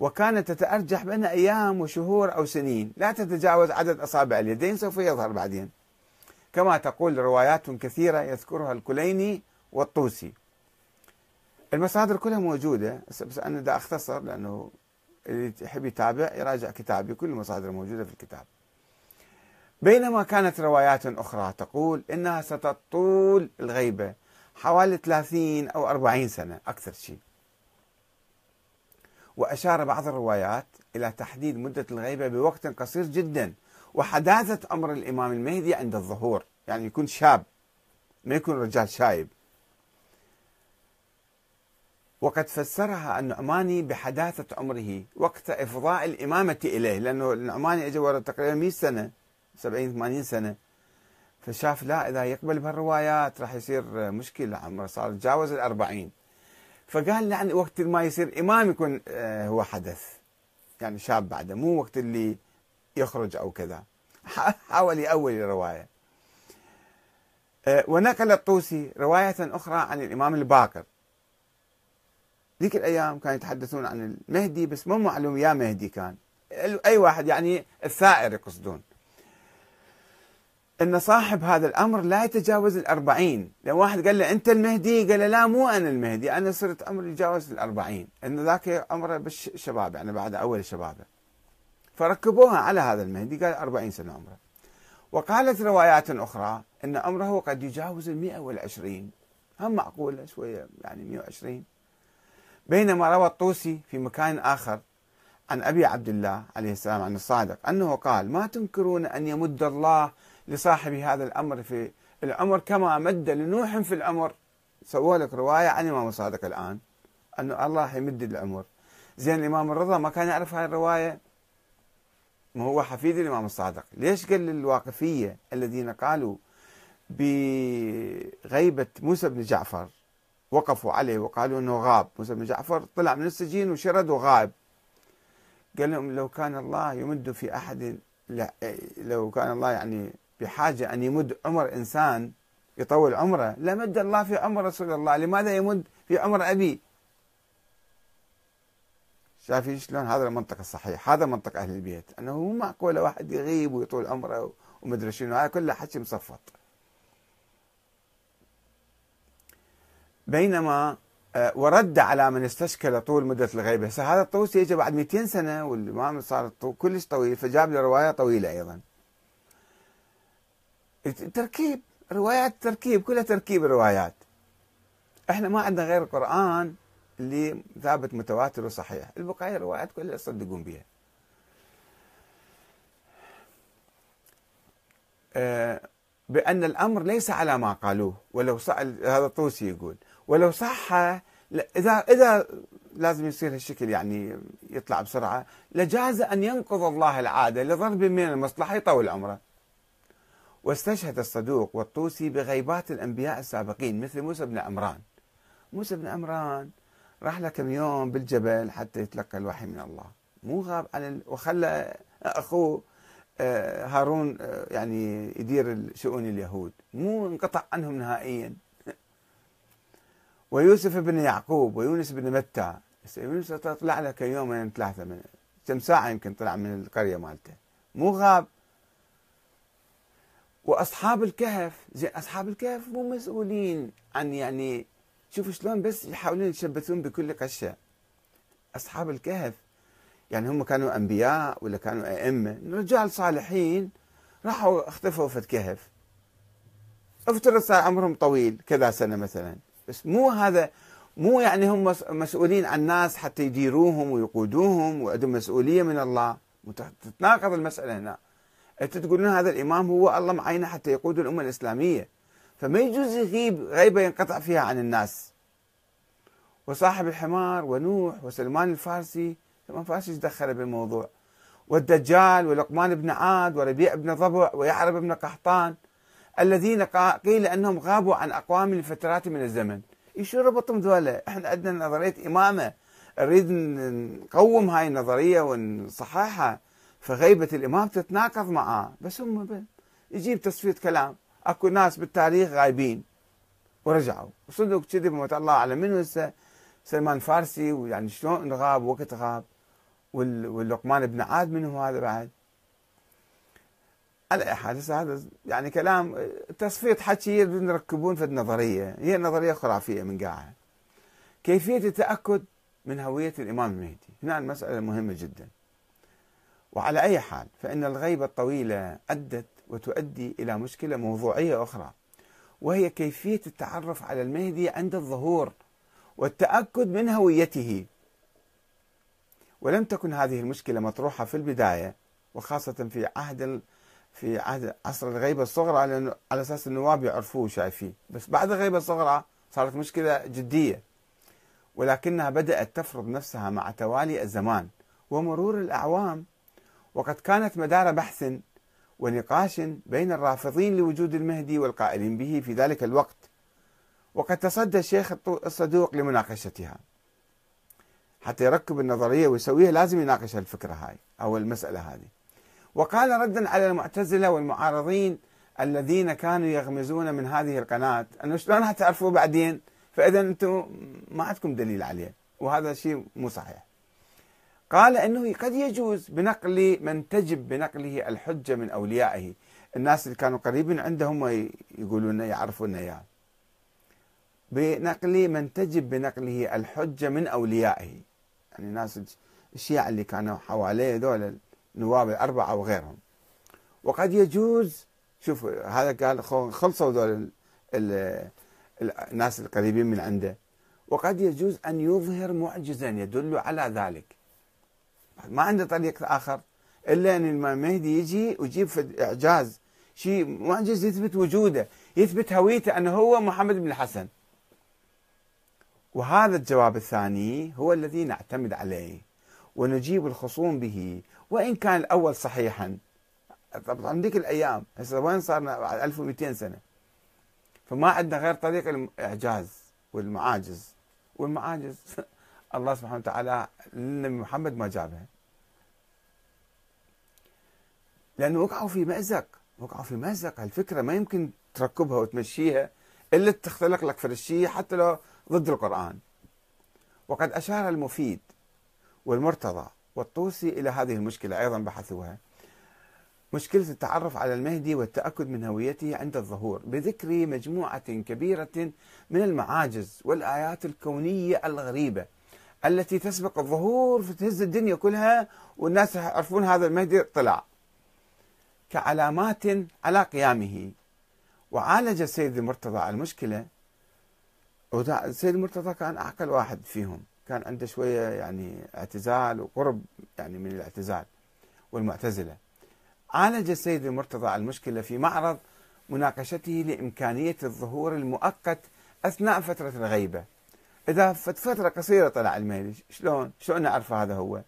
وكانت تتأرجح بين أيام وشهور أو سنين، لا تتجاوز عدد أصابع اليدين، سوف يظهر بعدين، كما تقول روايات كثيرة يذكرها الكليني والطوسي. المصادر كلها موجودة، بس أنا دا أختصر لأنه اللي يحب يتابع يراجع كتابي، كل المصادر موجودة في الكتاب. بينما كانت روايات أخرى تقول إنها ستطول الغيبة حوالي 30 أو 40 سنة أكثر شيء. وأشار بعض الروايات إلى تحديد مدة الغيبة بوقت قصير جدا وحداثة أمر الإمام المهدي عند الظهور، يعني يكون شاب ما يكون رجال شايب. وقد فسرها النعماني بحداثة عمره وقت إفضاء الإمامة إليه، لأنه النعماني أجى ورا تقريبا 100 سنة 70-80 سنة، فشاف لا إذا يقبل بهالروايات راح يصير مشكلة، عمره صار تجاوز 40، فقال لأن وقت ما يصير إمام يكون هو حدث، يعني شاب بعده، مو وقت اللي يخرج أو كذا. حاول يأول الرواية. ونقل الطوسي رواية أخرى عن الإمام الباقر، ذيك الأيام كانوا يتحدثون عن المهدي بس مو معلوم يا مهدي، كان أي واحد يعني الثائر يقصدون، أن صاحب هذا الأمر لا يتجاوز 40، لو واحد قال له أنت المهدي قال له لا مو أنا المهدي، أنا صرت أمري يتجاوز 40، أن ذاك أمره بالشباب يعني بعد أول شبابه، فركبوها على هذا المهدي قال 40 سنة عمره. وقالت روايات أخرى أن عمره قد يجاوز 120، هم معقولة شوية يعني 120. بينما روى الطوسي في مكان آخر عن أبي عبد الله عليه السلام عن الصادق أنه قال ما تنكرون أن يمد الله لصاحب هذا الأمر في العمر كما مد لنوح في العمر. سووا لك رواية عن الإمام الصادق الآن أنه الله يمد العمر، زين الإمام الرضا ما كان يعرف هاي الرواية، ما هو حفيد الإمام الصادق، ليش قال للواقفية الذين قالوا بغيبة موسى بن جعفر وقفوا عليه وقالوا أنه غاب، موسى بن جعفر طلع من السجين وشرد وغاب، قال لهم لو كان الله يمد في أحد، لو كان الله يعني بحاجة أن يمد عمر إنسان يطول عمره، لمد الله في عمر رسول الله، لماذا يمد في عمر أبي؟ شايفين شلون؟ هذا المنطق الصحيح، هذا منطق أهل البيت، أنه مو معقول واحد يغيب ويطول عمره ومدري شنو، هذا كله حكي مصفط. بينما ورد على من استشكل طول مدة الغيبة، هذا الطوسي اجى بعد 200 سنة والإمام صار كلش طويل، فجاب له رواية طويلة أيضا. تركيب، روايات تركيب، كلها تركيب الروايات. احنا ما عندنا غير القرآن اللي ثابت متواتر وصحيح، البقايا الروايات كلها يصدقون بها. بأن الأمر ليس على ما قالوه، ولو هذا الطوسي يقول ولو صح، إذا لازم يصير هالشكل يعني يطلع بسرعة، لجاز أن ينقض الله العادة لضرب من المصلحة يطول عمره. واستشهد الصدوق والطوسي بغيبات الأنبياء السابقين مثل موسى بن عمران. موسى بن عمران راح له كم يوم بالجبل حتى يتلقى الوحي من الله، مو غاب عن وخلى أخوه هارون يعني يدير شؤون اليهود، مو انقطع عنهم نهائيا. ويوسف بن يعقوب ويونس بن متى، يونس طلع له كيومين ثلاثة، من كم ساعة يمكن طلع من القرية مالته، مو غاب. وأصحاب الكهف، زين أصحاب الكهف مو مسؤولين عن، يعني شوفوا شلون بس يحاولون يتشبثون بكل قشة. أصحاب الكهف يعني هم كانوا أنبياء ولا كانوا أئمة؟ رجال صالحين راحوا اختفوا في الكهف، افترض صار عمرهم طويل كذا سنة مثلا، بس مو هذا، مو يعني هم مسؤولين عن ناس حتى يديروهم ويقودوهم وعندهم مسؤولية من الله. تتناقض المسألة هنا. أنتوا تقولون هذا الإمام هو الله معينه حتى يقود الأمة الإسلامية، فما يجوز يغيب غيبة ينقطع فيها عن الناس. وصاحب الحمار ونوح وسلمان الفارسي، سلمان الفارسي دخل بالموضوع، والدجال ولقمان بن عاد وربيع بن ضبع ويعرب بن قحطان، الذين قيل أنهم غابوا عن أقوام لفترات من الزمن. شو ربطهم ذولا؟ احنا عندنا نظرية إمامة، نريد نقوم هاي النظرية ونصححها، فغيبة الإمام تتناقض معاه، بس هم يجيب تصفية كلام. اكو ناس بالتاريخ غايبين ورجعوا، وصدق كذب موت الله أعلم منه. هسه سلمان فارسي ويعني شلون غاب وقت غاب، واللقمان بن عاد منهم هذا بعد. على أي حال هذا يعني كلام تصفية حكي يريدون يركبون في النظرية، هي نظرية خرافية من قاعة. كيفية التأكد من هوية الإمام المهدي، هنا المسألة مهمة جدا. وعلى أي حال فإن الغيبة الطويلة أدت وتؤدي إلى مشكلة موضوعية أخرى، وهي كيفية التعرف على المهدي عند الظهور والتأكد من هويته. ولم تكن هذه المشكلة مطروحة في البداية، وخاصة في عهد عصر الغيبة الصغرى، لأنه على أساس النواب يعرفوه شايفين. بس بعد الغيبة الصغرى صارت مشكلة جدية، ولكنها بدأت تفرض نفسها مع توالي الزمان ومرور الأعوام. وقد كانت مدار بحث ونقاش بين الرافضين لوجود المهدي والقائلين به في ذلك الوقت، وقد تصدى الشيخ الصدوق لمناقشتها. حتى يركب النظرية ويسويها لازم يناقش الفكرة هاي أو المسألة هذه. وقال ردا على المعتزلة والمعارضين الذين كانوا يغمزون من هذه القناة أنه شلون هتعرفوا بعدين، فإذا أنتم ما عندكم دليل عليه، وهذا شيء مو صحيح. قال أنه قد يجوز بنقل من تجب بنقله الحجة من أوليائه، الناس اللي كانوا قريبين عندهم يقولون يعرفون إياه، بنقل من تجب بنقله الحجة من أوليائه، يعني الناس الشيعة اللي كانوا حواليه دول نواب الأربعة وغيرهم. وقد يجوز، شوفوا هذا قال خلصوا دول الناس القريبين من عنده، وقد يجوز أن يظهر معجزا يدل على ذلك. ما عنده طريق آخر إلا أن المهدي يجي ويجيب إعجاز، شيء معجز يثبت وجوده، يثبت هويته أنه هو محمد بن الحسن. وهذا الجواب الثاني هو الذي نعتمد عليه ونجيب الخصوم به، وإن كان الأول صحيحا. طبعا ذيك الأيام هسه وين صارنا بعد 1200 سنة، فما عندنا غير طريق الإعجاز والمعاجز، والمعاجز الله سبحانه وتعالى للنبي محمد ما جابها، لأنه وقعوا في مأزق، وقعوا في مأزق. الفكرة ما يمكن تركبها وتمشيها إلا تختلق لك فرشية حتى لو ضد القرآن. وقد أشار المفيد والمرتضى والطوسي إلى هذه المشكلة، أيضا بحثوها، مشكلة التعرف على المهدي والتأكد من هويته عند الظهور، بذكر مجموعة كبيرة من المعاجز والآيات الكونية الغريبة التي تسبق الظهور فتهز الدنيا كلها والناس يعرفون هذا المهدي طلع، كعلامات على قيامه. وعالج السيد المرتضى المشكلة. السيد المرتضى كان أعقل واحد فيهم، كان عنده شوية يعني اعتزال وقرب يعني من الاعتزال والمعتزلة. عالج السيد المرتضى المشكلة في معرض مناقشته لإمكانية الظهور المؤقت أثناء فترة الغيبة. إذا فترة قصيرة طلع المهدي، شلون نعرف هذا هو؟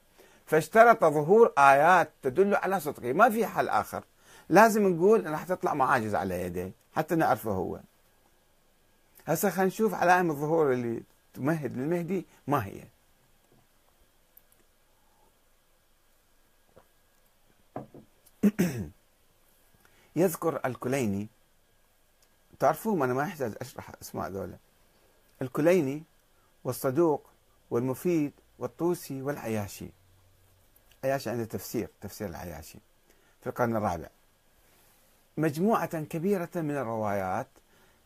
فاشترط ظهور آيات تدل على صدقه، ما في حل آخر، لازم نقول راح تطلع معاجز على يديه حتى نعرفه هو. هسه خلينا نشوف علائم الظهور اللي تمهد للمهدي ما هي. يذكر الكليني، تعرفوهم أنا ما أحتاج أشرح أسماء ذولا، الكليني والصدوق والمفيد والطوسي والعياشي. عياشي عنده تفسير العياشي في القرن الرابع. مجموعة كبيرة من الروايات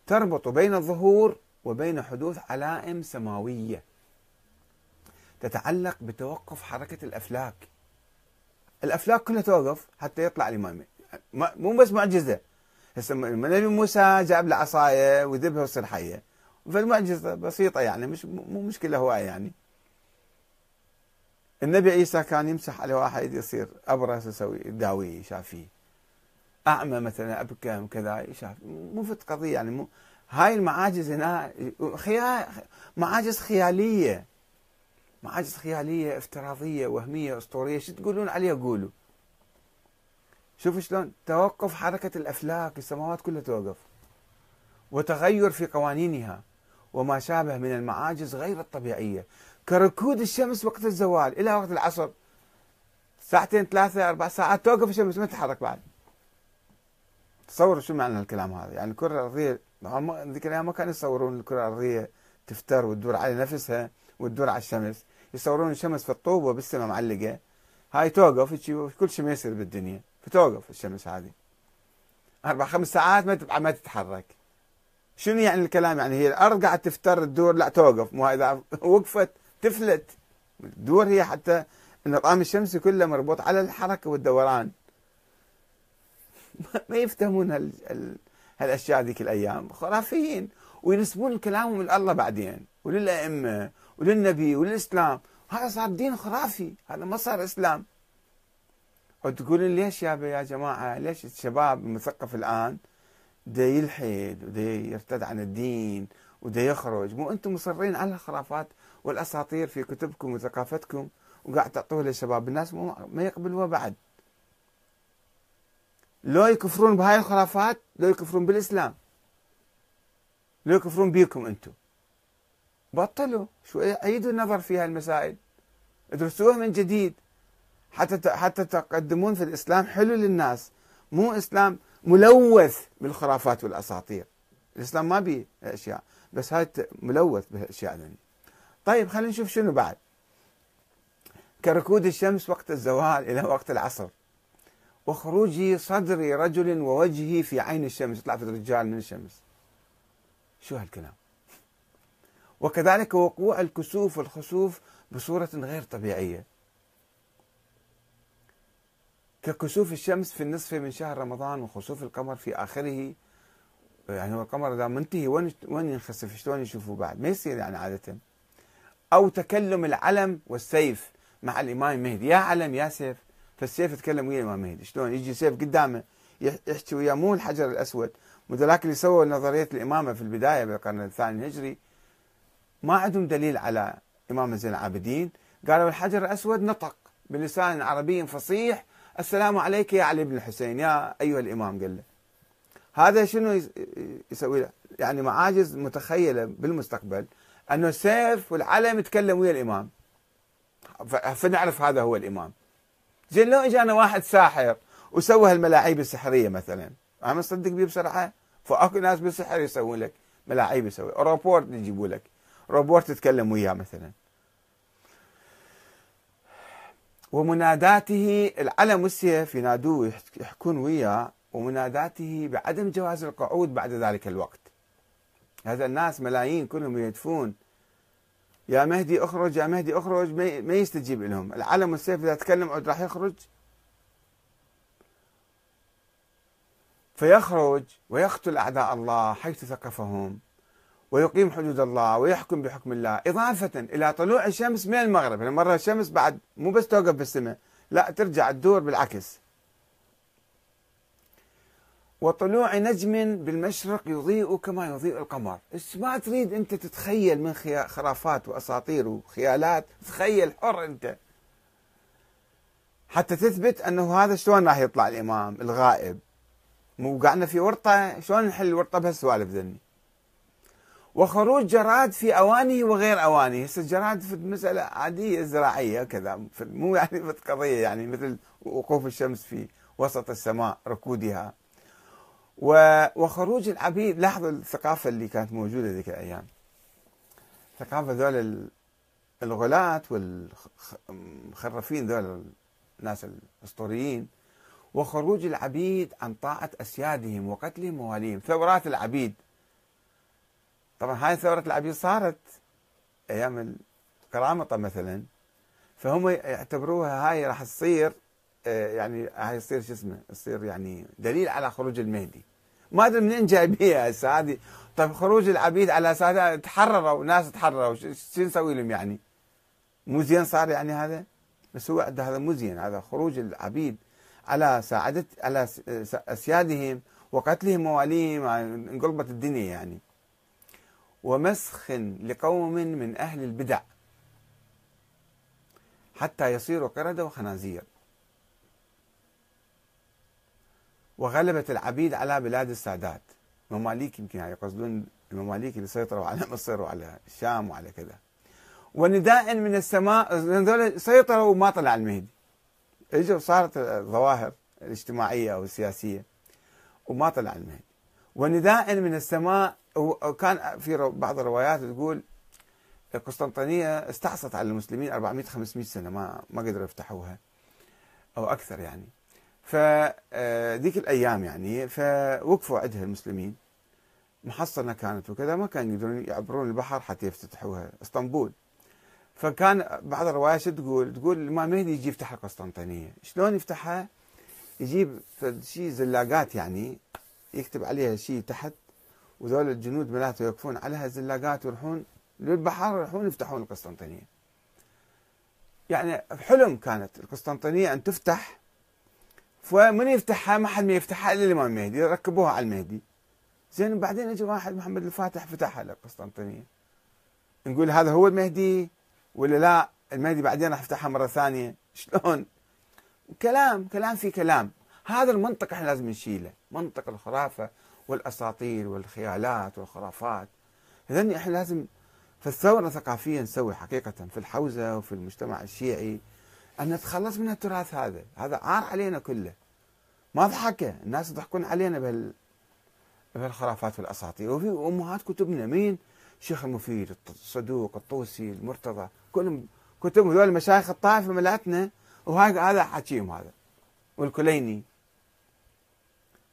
تربط بين الظهور وبين حدوث علائم سماوية تتعلق بتوقف حركة الأفلاك. الأفلاك كلها توقف حتى يطلع الإمام، مو بس معجزة. هسه النبي موسى جاب له عصاية وذبها وصير حية، فالمعجزة بسيطة يعني مو مشكلة هواية يعني. النبي عيسى كان يمسح على واحد يصير أبرص يسوي داوي شافيه، أعمى مثلا أبكم كذا شافي، مو فت قضية يعني. مو هاي المعاجز هنا معاجز خيالية، معاجز خيالية افتراضية وهمية أسطورية، شو تقولون عليها قولوا. شوفوا شلون توقف حركة الأفلاك، السماوات كلها توقف، وتغير في قوانينها وما شابه من المعاجز غير الطبيعية، كركود الشمس وقت الزوال إلى وقت العصر، ساعتين ثلاثة أربع ساعات توقف الشمس ما تتحرك بعد. تصوروا شو معنى الكلام هذا؟ يعني الكرة الأرضية ذيك الأيام ما كانوا يصورون الكرة الأرضية تفتر وتدور على نفسها وتدور على الشمس، يصورون الشمس في الطوبة بالسماء معلقة، هاي توقف كل شيء ما يصير بالدنيا، فتوقف الشمس هذه أربع خمس ساعات ما تتحرك. شنو يعني الكلام؟ يعني هي الأرض قاعد تفتر تدور، لا توقف، مو إذا وقفت تفلت، تدور هي، حتى النظام الشمسي كله مربوط على الحركة والدوران. ما يفتهمون هالاشياء ذيك الايام، خرافيين، وينسبون كلامهم لله بعدين وللائمه وللنبي وللاسلام. هذا صار دين خرافي، هذا ما صار اسلام. وتقولون ليش يا جماعه، ليش الشباب المثقف الان دا يلحد ودا يرتد عن الدين ودا يخرج؟ مو انتم مصرين على الخرافات والاساطير في كتبكم وثقافتكم وقاعد تعطوها للشباب، الناس ما يقبلوها بعد. لو يكفرون بهاي الخرافات لو يكفرون بالإسلام، لو يكفرون بيكم أنتم. بطلوا شوية، عيدوا النظر في هالمسائل، ادرسوها من جديد حتى تقدمون في الإسلام حلو للناس، مو إسلام ملوث بالخرافات والأساطير. الإسلام ما بيه أشياء، بس هاي ملوث بهالأشياء ذني. طيب خلينا نشوف شنو بعد. كركود الشمس وقت الزوال إلى وقت العصر، وخروج صدر رجل ووجهه في عين الشمس، يطلع في الرجال من الشمس. شو هالكلام؟ وكذلك وقوع الكسوف والخسوف بصورة غير طبيعية، ككسوف الشمس في النصف من شهر رمضان وخسوف القمر في آخره. يعني هو القمر إذا منتهي وين ينخسف؟ شلون يشوفوه بعد؟ ما يصير يعني عادة. أو تكلم العلم والسيف مع الإمام المهدي، يا علم يا سيف. فالسيف يتكلم ويا الامام المهدي، شلون يجي سيف قدامه يحكي وياه؟ مو الحجر الاسود، وذاك اللي سووا نظريه الامامه في البدايه بالقرن الثاني الهجري، ما عندهم دليل على امام زين العابدين، قالوا الحجر الاسود نطق بلسان عربي فصيح السلام عليك يا علي بن الحسين، يا ايها الامام، قال له. هذا شنو يسوي له؟ يعني معاجز متخيله بالمستقبل انه السيف والعلم يتكلم ويا الامام، فنعرف هذا هو الامام. زين لو اجانا واحد ساحر وسوى هالملاعيب السحريه مثلا، عم تصدق بيه بسرعه؟ فاكو ناس بالسحر يسوون لك ملاعيب، يسوي روبورت يجيبوا لك روبورت تتكلم وياه مثلا. ومناداته العلم والسيف ينادوه يحكون وياه، ومناداته بعدم جواز القعود بعد ذلك الوقت. هذا الناس ملايين كلهم يدفون يا مهدي اخرج يا مهدي اخرج، ما يستجيب لهم. العلم والسيف اذا تكلم عود راح يخرج، فيخرج ويقتل اعداء الله حيث ثقفهم ويقيم حدود الله ويحكم بحكم الله، اضافه الى طلوع الشمس من المغرب. يعني مره الشمس بعد مو بس توقف بالسماء، لا ترجع تدور بالعكس. وطلوع نجم بالمشرق يضيء كما يضيء القمر. ما تريد انت تتخيل من خرافات واساطير وخيالات، تخيل حر انت حتى تثبت انه هذا. شلون راح يطلع الامام الغائب؟ مو وقعنا في ورطه؟ شلون نحل الورطه بهالسوالف ذني؟ وخروج جراد في اوانه وغير اوانه. هسه الجراد في مساله عاديه زراعيه كذا، مو يعني قضيه يعني مثل وقوف الشمس في وسط السماء ركودها. وخروج العبيد، لاحظوا الثقافه اللي كانت موجوده ذيك الايام. ثقافه ذول الغلاة والمخرفين، ذول الناس الاسطوريين. وخروج العبيد عن طاعه اسيادهم وقتلهم مواليهم، ثورات العبيد. طبعا هاي ثوره العبيد صارت ايام القرامطه مثلا، فهم يعتبروها هاي راح تصير، يعني هاي تصير شو اسمه، تصير يعني دليل على خروج المهدي. ما ادري منين جايبيها هسه هذه. طيب خروج العبيد على اساس تحرروا، ناس تحرروا، شو نسوي لهم يعني؟ مو زين صار يعني هذا؟ بس هو عنده هذا مو زين، هذا خروج العبيد على على اسيادهم وقتلهم مواليهم، انقلبت الدنيا يعني. ومسخ لقوم من اهل البدع حتى يصيروا قردة وخنازير. وغلبة العبيد على بلاد السادات، مماليك يمكن يعني يقصدون المماليك اللي سيطروا على مصر وعلى الشام وعلى كذا. ونداء من السماء، هذول سيطروا وما طلع المهدي. اجوا صارت الظواهر الاجتماعية او السياسية وما طلع المهدي. ونداء من السماء، وكان في بعض الروايات تقول القسطنطينية استعصت على المسلمين 400-500 سنة، ما قدروا يفتحوها او اكثر يعني. فذيك الايام يعني فوقفوا عندها المسلمين، محصنه كانت وكذا، ما كانوا يقدرون يعبرون البحر حتى يفتتحوها اسطنبول. فكان بعض الروايات شو تقول؟ تقول الامام المهدي يجي يفتح القسطنطينيه. شلون يفتحها؟ يجيب شيء زلاقات يعني، يكتب عليها شيء تحت، وذول الجنود مالته يوقفون عليها زلاقات ويروحون للبحر ويروحون يفتحون القسطنطينيه. يعني حلم كانت القسطنطينيه ان تفتح، فمن يفتحها ما حد ما يفتحها الا الامام المهدي، ركبوها على المهدي. زين وبعدين اجى واحد محمد الفاتح فتحها للقسطنطينيه. نقول هذا هو المهدي ولا لا؟ المهدي بعدين راح يفتحها مره ثانيه، شلون؟ كلام في كلام. هذا المنطق احنا لازم نشيله، منطق الخرافه والاساطير والخيالات والخرافات. اذن احنا لازم في الثوره ثقافيا نسوي حقيقه في الحوزه وفي المجتمع الشيعي أن نتخلص من التراث هذا، هذا عار علينا كله. ما ضحكه، الناس يضحكون علينا بهالخرافات والأساطير. وفي أمهات كتبنا، مين؟ الشيخ المفيد، الصدوق، الطوسي، المرتضى، كلهم كتب هذول مشايخ الطائفة ملاتنا، وهذا حكيهم هذا، والكليني.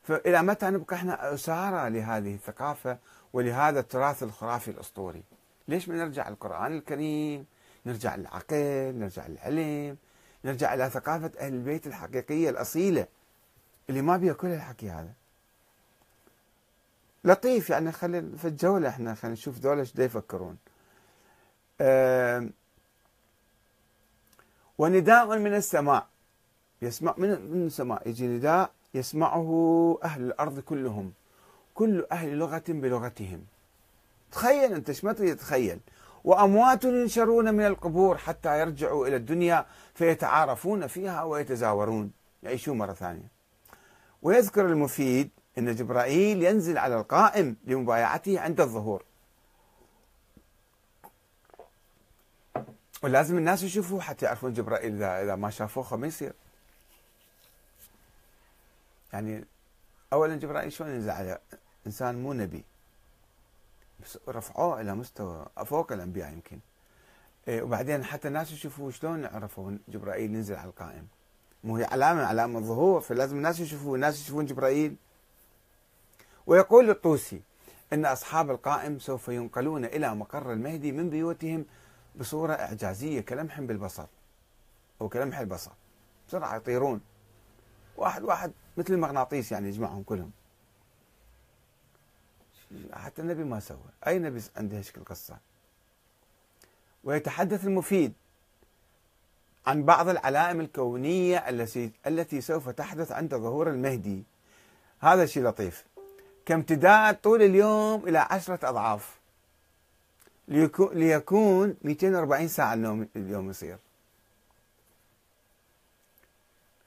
فإلى متى نبقى احنا أسارى لهذه الثقافة ولهذا التراث الخرافي الأسطوري؟ ليش ما نرجع للقرآن الكريم، نرجع للعقل، نرجع للعلم، نرجع إلى ثقافة أهل البيت الحقيقية الأصيلة اللي ما بيها كل الحكي هذا. لطيف يعني، خلي في الجولة احنا خلينا نشوف ذولا ايش يفكرون. ونداء من السماء، يسمع من السماء يجي نداء يسمعه أهل الأرض كلهم، كل أهل لغة بلغتهم. تخيل أنت ايش ما تريد تتخيل. وأموات ينشرون من القبور حتى يرجعوا إلى الدنيا فيتعارفون فيها ويتزاورون، يعيشون مرة ثانية. ويذكر المفيد أن جبرائيل ينزل على القائم لمبايعته عند الظهور. ولازم الناس يشوفوه حتى يعرفون جبرائيل، إذا ما شافوه ما يصير. يعني اولا جبرائيل شلون ينزل على انسان مو نبي؟ بس رفعوه الى مستوى فوق الانبياء يمكن. وبعدين حتى الناس يشوفوه شلون عرفوا جبرائيل ينزل على القائم؟ مو هي علامه، علامه ظهور، فلازم الناس يشوفوه، الناس يشوفون جبرائيل. ويقول الطوسي ان اصحاب القائم سوف ينقلون الى مقر المهدي من بيوتهم بصوره اعجازيه كلمح بالبصر او كلمح البصر، بسرعه يطيرون واحد واحد مثل المغناطيس يعني يجمعهم كلهم. حتى النبي ما سوى، اي نبي عنده هيك القصه. ويتحدث المفيد عن بعض العلائم الكونيه التي سوف تحدث عند ظهور المهدي. هذا شيء لطيف، كامتداد طول اليوم الى 10 أضعاف، ليكون 240 ساعه النوم اليوم يصير.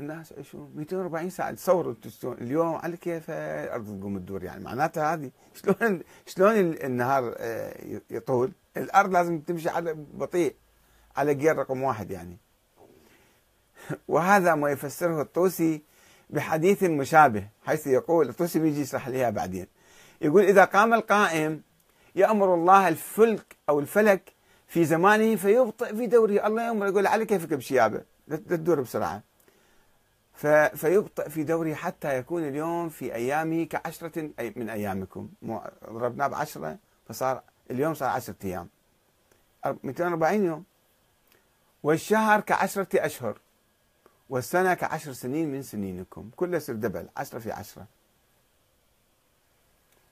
الناس يعيشون 240 ساعه، تصوروا اليوم على كيف الارض تقوم تدور، يعني معناتها هذه شلون النهار يطول؟ الارض لازم تمشي على بطيء، على جير رقم 1 يعني. وهذا ما يفسره الطوسي بحديث مشابه، حيث يقول الطوسي بيجي يشرح لها بعدين، يقول إذا قام القائم يأمر الله الفلك أو الفلك في زمانه فيبطئ في دوره. الله يأمر يقول على كيفك بشيابة، لا تدور بسرعة، فيبطئ في دوره حتى يكون اليوم في أيامه كعشرة من أيامكم. ضربناه ب10 فصار اليوم صار 10 أيام، 240 يوم، والشهر ك10 أشهر، والسنة ك10 سنين من سنينكم، كلها يصير دبل 10 في 10.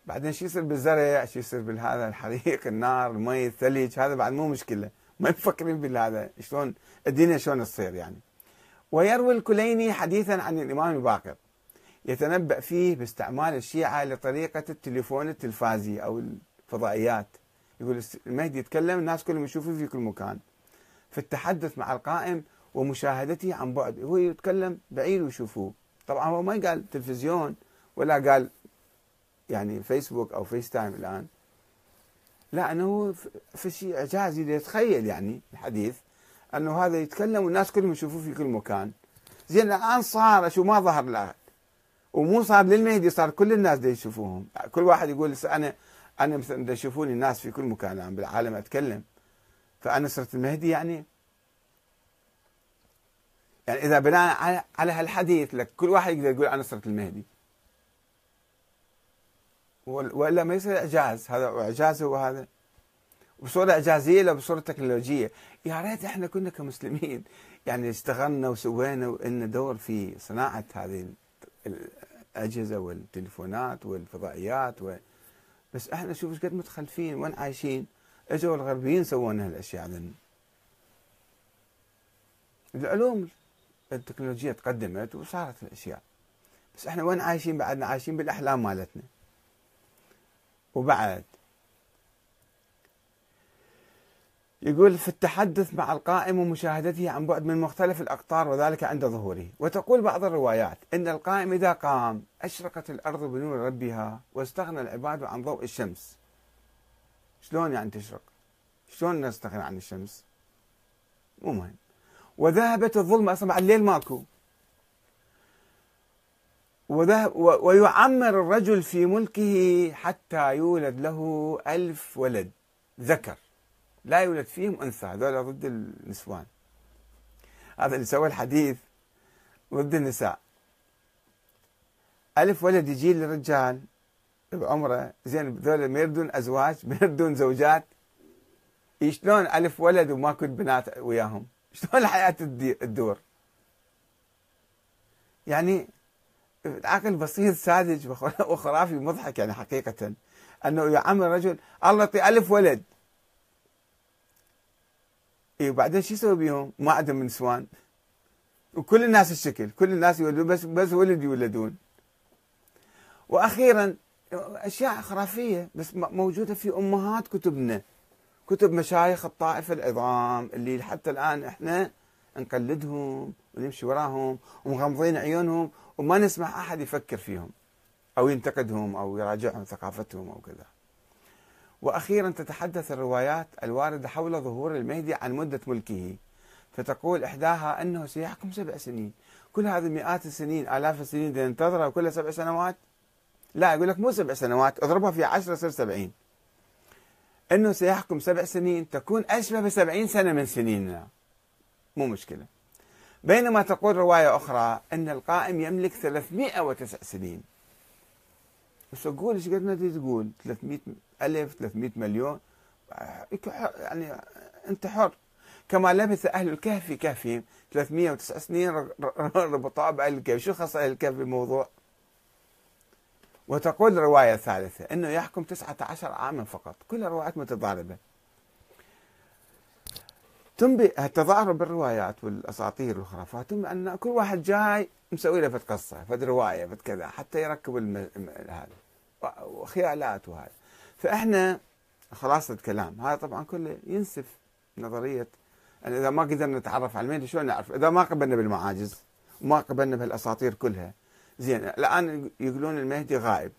بعدين شو يصير بالزرع، شو يصير بالهذا، الحريق، النار، المي، الثلج، هذا بعد مو مشكلة، ما يفكرين بالهذا شلون الدنيا شلون تصير يعني. ويروي الكليني حديثا عن الإمام الباقر يتنبأ فيه باستعمال الشيعة لطريقة التليفون التلفازي أو الفضائيات. يقول المهدي يتكلم، الناس كلهم يشوفوه في كل مكان، في التحدث مع القائم ومشاهدته عن بعد، هو يتكلم بعيد ويشوفوه. طبعا هو ما قال تلفزيون ولا قال يعني فيسبوك او فيس تايم الان، لا، انه في شيء اعجازي ليتخيل يعني الحديث انه هذا يتكلم والناس كلهم يشوفوه في كل مكان. زين الان صار شو ما ظهر لا، ومو صار للمهدي، صار كل الناس دا يشوفوهم، كل واحد يقول انا مثلا دا يشوفوني الناس في كل مكان الان بالعالم اتكلم، فانا صرت المهدي يعني. يعني إذا بناء على هالحديث لك كل واحد يقدر يقول أنا صرت المهدي، وإلا ما يصير إعجاز. هذا إعجاز، هو هذا بصورة إعجازية لا بصورة تكنولوجية. يا ريت إحنا كنا كمسلمين يعني اشتغلنا وسوينا وإلنا دور في صناعة هذه الأجهزة والتليفونات والفضائيات بس إحنا شوف إيش قد متخلفين، وين عايشين. إجوا الغربيين سوونا هالأشياء عندنا. العلوم التكنولوجيا تقدمت وصارت الاشياء، بس احنا وين عايشين؟ بعدنا عايشين بالاحلام مالتنا. وبعد يقول في التحدث مع القائم ومشاهدته عن بعد من مختلف الاقطار وذلك عند ظهوره. وتقول بعض الروايات ان القائم اذا قام اشرقت الارض بنور ربها واستغنى العباد عن ضوء الشمس. شلون يعني تشرق؟ شلون نستغنى عن الشمس؟ مو مهم. وذهبت الظلمة، أصلا بعد الليل ماكو. ويعمر الرجل في ملكه حتى يولد له 1000 ولد ذكر، لا يولد فيهم أنثى. هذول ضد النسوان، هذا اللي سوى الحديث ضد النساء. 1000 ولد يجي للرجال بعمره، زين ذول ما يردون أزواج، ما يردون زوجات، شلون 1000 ولد وماكو بنات وياهم؟ شلون الحياة الدور؟ يعني العقل بسيط ساذج وخرافي ومضحك يعني حقيقة، أنه يعمر رجل الله يعطي 1000 ولد، وبعدين شو يسوي بيهم؟ ما عندهم نسوان، وكل الناس الشكل، كل الناس يولدون بس ولد يولدون. وأخيرا أشياء خرافية بس موجودة في أمهات كتبنا، كتب مشايخ الطائفة العظام اللي حتى الآن إحنا نقلدهم ونمشي وراهم ومغمضين عيونهم وما نسمح أحد يفكر فيهم أو ينتقدهم أو يراجعهم ثقافتهم أو كذا. وأخيرا تتحدث الروايات الواردة حول ظهور المهدي عن مدة ملكه، فتقول إحداها أنه سيحكم 7 سنين، كل هذه مئات السنين آلاف السنين ننتظرها وكلها 7 سنوات؟ لا، يقول لك مو 7 سنوات، اضربها في 10 تصير 70. أنه سيحكم 7 سنين تكون أشبه ب70 سنة من سنيننا، مو مشكلة. بينما تقول رواية أخرى أن القائم يملك 309 سنين. بس أقول إيش قد ما تقول 300 ألف، 300 مليون، يعني أنت حر. كما لبث أهل الكهف في كهفهم 309 سنين ربطوها بأهل الكهف، شو خص أهل الكهف بالموضوع؟ وتقول الرواية الثالثة أنه يحكم 19 عاما فقط، كلها روايات متضاربة. تنبئ التضارب بالروايات والأساطير والخرافات، تنبئ أن كل واحد جاي مسوي له فت قصة، فت رواية، فت كذا، حتى يركب هذا وخيالات وهذا. فإحنا خلاصة الكلام هذا طبعا كله ينسف نظرية أن إذا ما قدرنا نتعرف على المهدي شلون نعرف؟ إذا ما قبلنا بالمعاجز وما قبلنا بهالأساطير كلها. زين، الآن يقولون المهدي غائب،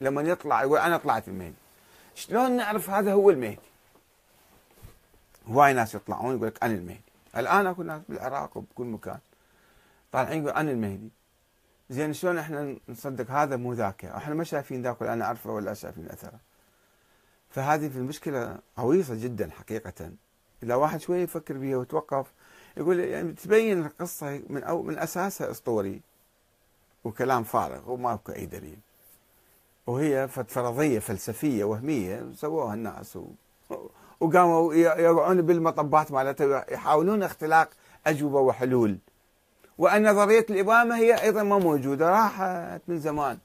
لما يطلع يقول أنا طلعت المهدي، شلون نعرف هذا هو المهدي؟ هواي ناس يطلعون يقول لك أنا المهدي، الآن أكو ناس بالعراق وبكل مكان طالعين يقول أنا المهدي. زين، شلون إحنا نصدق هذا مو ذاك؟ إحنا ما شايفين ذاك ولا أنا أعرفه ولا شايفين أثره. فهذه في المشكلة عويصة جدا حقيقة. إذا واحد شوي يفكر بيها وتوقف يقول يعني تبين القصة من أساسها أسطوري وكلام فارغ وماكو أي دليل، وهي فرضية فلسفية وهمية سووها الناس وقاموا يقعون بالمطبات مالتها يحاولون اختلاق أجوبة وحلول، وأن نظرية الإمامة هي أيضا ما موجودة، راحت من زمان.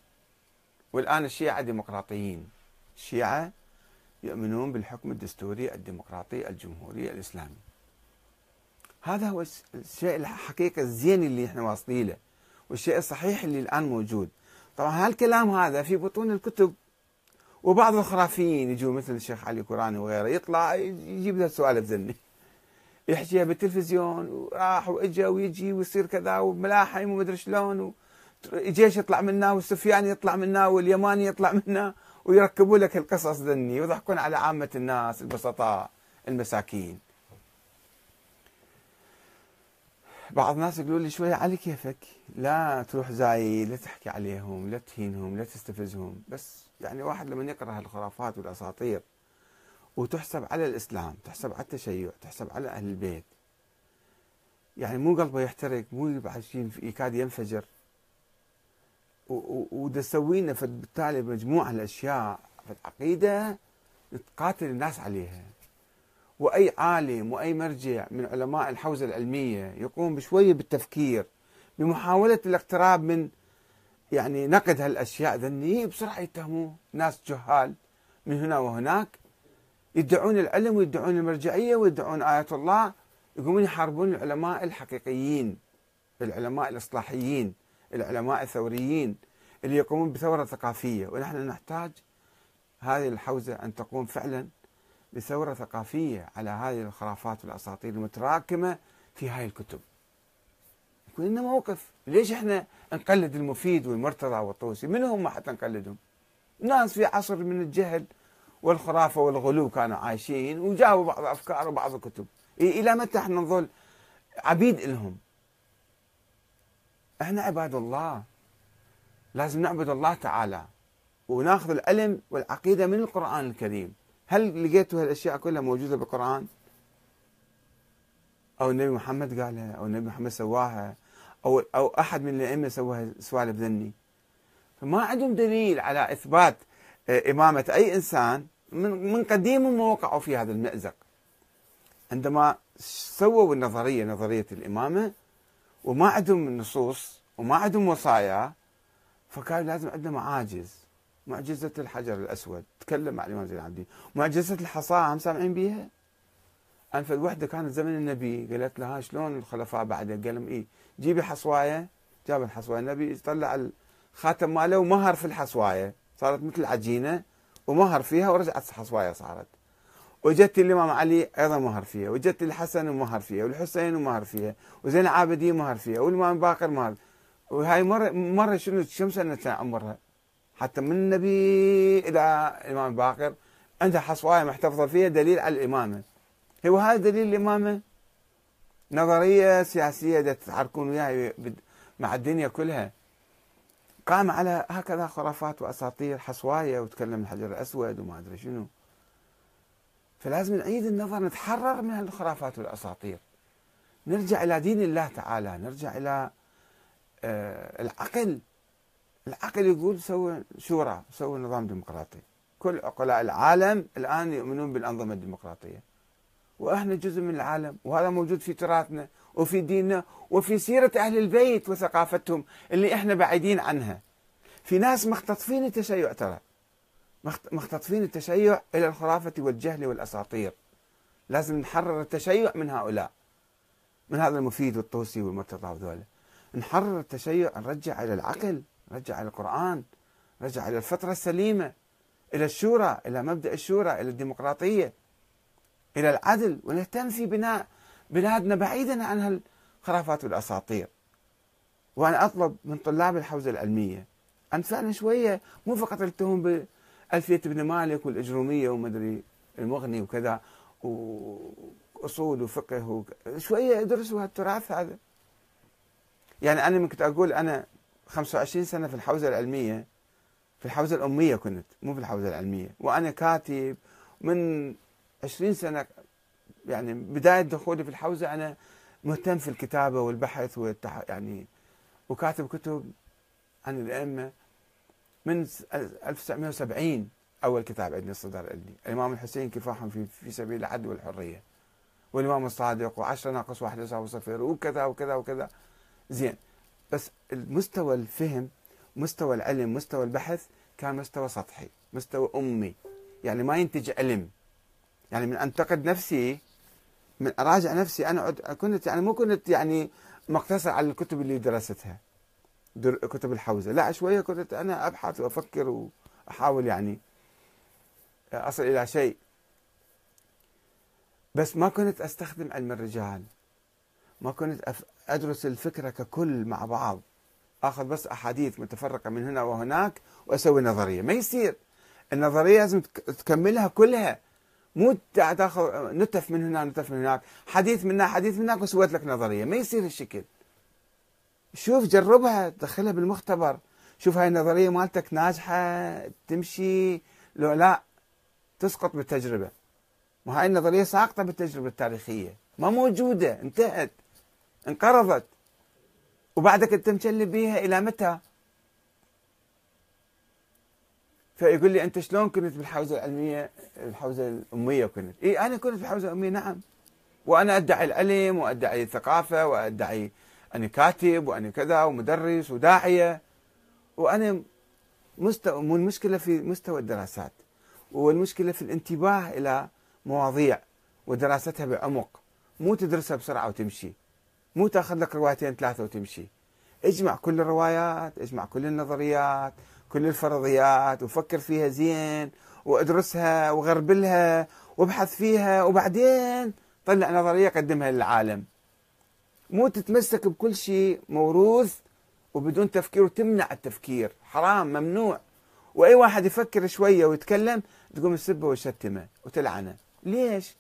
والآن الشيعة ديمقراطيين، الشيعة يؤمنون بالحكم الدستوري الديمقراطي الجمهوري الإسلامي. هذا هو الشيء الحقيقة الزين اللي احنا واصلين له، والشيء الصحيح اللي الآن موجود. طبعا هالكلام هذا في بطون الكتب، وبعض الخرافيين يجوا مثل الشيخ علي كوراني وغيره، يطلع يجيب له السؤال بذني يحكيها بالتلفزيون، وراح وإجى ويجي ويصير كذا وملاحم ومدري شلون، والجيش يطلع منا والسفياني يطلع منا واليماني يطلع منا، ويركبوا لك القصص ذني ويضحكون على عامة الناس البسطاء المساكين. بعض الناس يقولوا لي شوية على كيفك، لا تروح زايد، لا تحكي عليهم، لا تهينهم، لا تستفزهم. بس يعني واحد لما يقرأ هالخرافات والأساطير وتحسب على الإسلام، تحسب على التشيع، تحسب على أهل البيت، يعني مو قلبه يحترق، مو بعد شيء يكاد ينفجر، ودسوينا بالتالي مجموعة الأشياء في العقيدة تقاتل الناس عليها. وأي عالم وأي مرجع من علماء الحوزة العلمية يقوم بشوية بالتفكير بمحاولة الاقتراب من يعني نقد هالأشياء ذني، بسرعة يتهموه ناس جهال من هنا وهناك، يدعون العلم ويدعون المرجعية ويدعون آيات الله، يقومون يحاربون العلماء الحقيقيين، العلماء الإصلاحيين، العلماء الثوريين اللي يقومون بثورة ثقافية. ونحن نحتاج هذه الحوزة أن تقوم فعلا بثورة ثقافية على هذه الخرافات والأساطير المتراكمة في هاي الكتب. يكون لنا موقف، ليش احنا نقلد المفيد والمرتضى والطوسي؟ من هم ما حتى نقلدهم؟ ناس في عصر من الجهل والخرافة والغلو كانوا عايشين، وجابوا بعض أفكار وبعض الكتب. إلى متى احنا نظل عبيد لهم؟ احنا عباد الله، لازم نعبد الله تعالى وناخذ العلم والعقيدة من القرآن الكريم. هل لقيتوا هالاشياء كلها موجودة بالقرآن؟ او النبي محمد قالها، او النبي محمد سواها، او احد من الائمة سواها سوالف ذني؟ فما عندهم دليل على اثبات امامة اي انسان، من قديم ما وقعوا في هذا المأزق. عندما سووا النظرية، نظرية الامامة، وما عندهم نصوص وما عندهم وصايا، فكان لازم عندنا معاجز. معجزة الحجر الأسود تكلم مع الإمام زين العابدين، معجزة الحصاة هم سامعين بيها؟ أنفذ وحدة كانت زمن النبي، قالت لها شلون الخلفاء بعدين؟ قال لهم إيه، جيبي حصواية. جاب الحصواية، النبي طلع الخاتم ماله ومهر في الحصواية، صارت مثل عجينة ومهر فيها ورجعت الحصواية صارت. وجدت الإمام علي أيضا مهر فيها، وجدت الحسن ومهر فيها، والحسين ومهر فيها، وزين العابدين مهر فيها، والإمام باقر مهر. وهاي مرة شنو كم سنة كان عمرها؟ حتى من النبي إلى الإمام باقر عندها حصواية محتفظة فيها دليل على الإمامة. هو هذا دليل الإمامة؟ نظرية سياسية تتحركون وياها مع الدنيا كلها. قام على هكذا خرافات وأساطير حصواية، وتكلم الحجر الأسود وما أدري شنو. فلازم نعيد النظر، نتحرر من الخرافات والأساطير، نرجع إلى دين الله تعالى، نرجع إلى العقل. العقل يقول سوي شورى، سوي نظام ديمقراطي. كل عقلاء العالم الآن يؤمنون بالأنظمة الديمقراطية، وإحنا جزء من العالم، وهذا موجود في تراثنا وفي ديننا وفي سيرة أهل البيت وثقافتهم اللي إحنا بعيدين عنها. في ناس مختطفين التشيع، ترى مختطفين التشيع إلى الخرافة والجهل والأساطير. لازم نحرر التشيع من هؤلاء، من هذا المفيد والطوسي والمرتضى وذولا. نحرر التشيع، نرجع إلى العقل، نرجع إلى القرآن، نرجع إلى الفطرة السليمة، إلى الشورى، إلى مبدأ الشورى، إلى الديمقراطية، إلى العدل، ونهتم في بناء بلادنا بعيدا عن هالخرافات والأساطير. وأنا أطلب من طلاب الحوزة العلمية أن فعلا شوية، مو فقط التهم بألفية ابن مالك والإجرومية ومدري المغني وكذا وأصول وفقه، شوية ادرسوا هالتراث هذا. يعني أنا كنت أقول أنا 25 سنة في الحوزة العلمية، في الحوزة الأمية كنت، مو في الحوزة العلمية، وأنا كاتب من 20 سنة. يعني بداية دخولي في الحوزة أنا مهتم في الكتابة والبحث يعني وكاتب كتب عن الأئمة من 1970. أول كتاب عندي صدر عندي الإمام الحسين كفاحهم في سبيل العدل والحرية، والإمام الصادق، و10 ناقص واحد يساوي صفر، وكذا وكذا وكذا. زين، بس المستوى الفهم، مستوى العلم، مستوى البحث كان مستوى سطحي، مستوى أمي، يعني ما ينتج علم. يعني من أنتقد نفسي، من أراجع نفسي، أنا كنت يعني مو كنت يعني مقتصر على الكتب اللي درستها، كتب الحوزة، لا، شوية كنت أنا أبحث وأفكر وأحاول يعني أصل إلى شيء. بس ما كنت أستخدم علم الرجال، ما كنت أدرس الفكرة ككل مع بعض، أخذ بس أحاديث متفرقة من هنا وهناك وأسوي نظرية. ما يصير، النظرية لازم تكملها كلها، مو تاخذ نتف من هنا نتف من هناك، حديث منا حديث هناك وسويت لك نظرية. ما يصير الشكل. شوف، جربها، دخلها بالمختبر، شوف هاي النظرية مالتك ناجحة تمشي لو لا تسقط بالتجربة. وهاي النظرية ساقطة بالتجربة التاريخية، ما موجودة، انتهت، انقرضت، وبعدك انت مشلب بيها الى متى؟ فيقول لي انت شلون كنت بالحوزه العلميه، الحوزه الاميه كنت؟ اي انا كنت بالحوزه الاميه، نعم، وانا ادعي العلم وادعي الثقافه وادعي اني كاتب واني كذا ومدرس وداعيه، وانا مستوى. المشكله في مستوى الدراسات، والمشكله في الانتباه الى مواضيع ودراستها بعمق، مو تدرسها بسرعه وتمشي، مو تاخذ لك روايتين ثلاثه وتمشي. اجمع كل الروايات، اجمع كل النظريات، كل الفرضيات، وفكر فيها زين، وادرسها وغربلها وابحث فيها، وبعدين طلع نظريه قدمها للعالم. مو تتمسك بكل شيء موروث وبدون تفكير، وتمنع التفكير، حرام، ممنوع. واي واحد يفكر شويه ويتكلم تقوم تسبه وتشتمه وتلعنه. ليش؟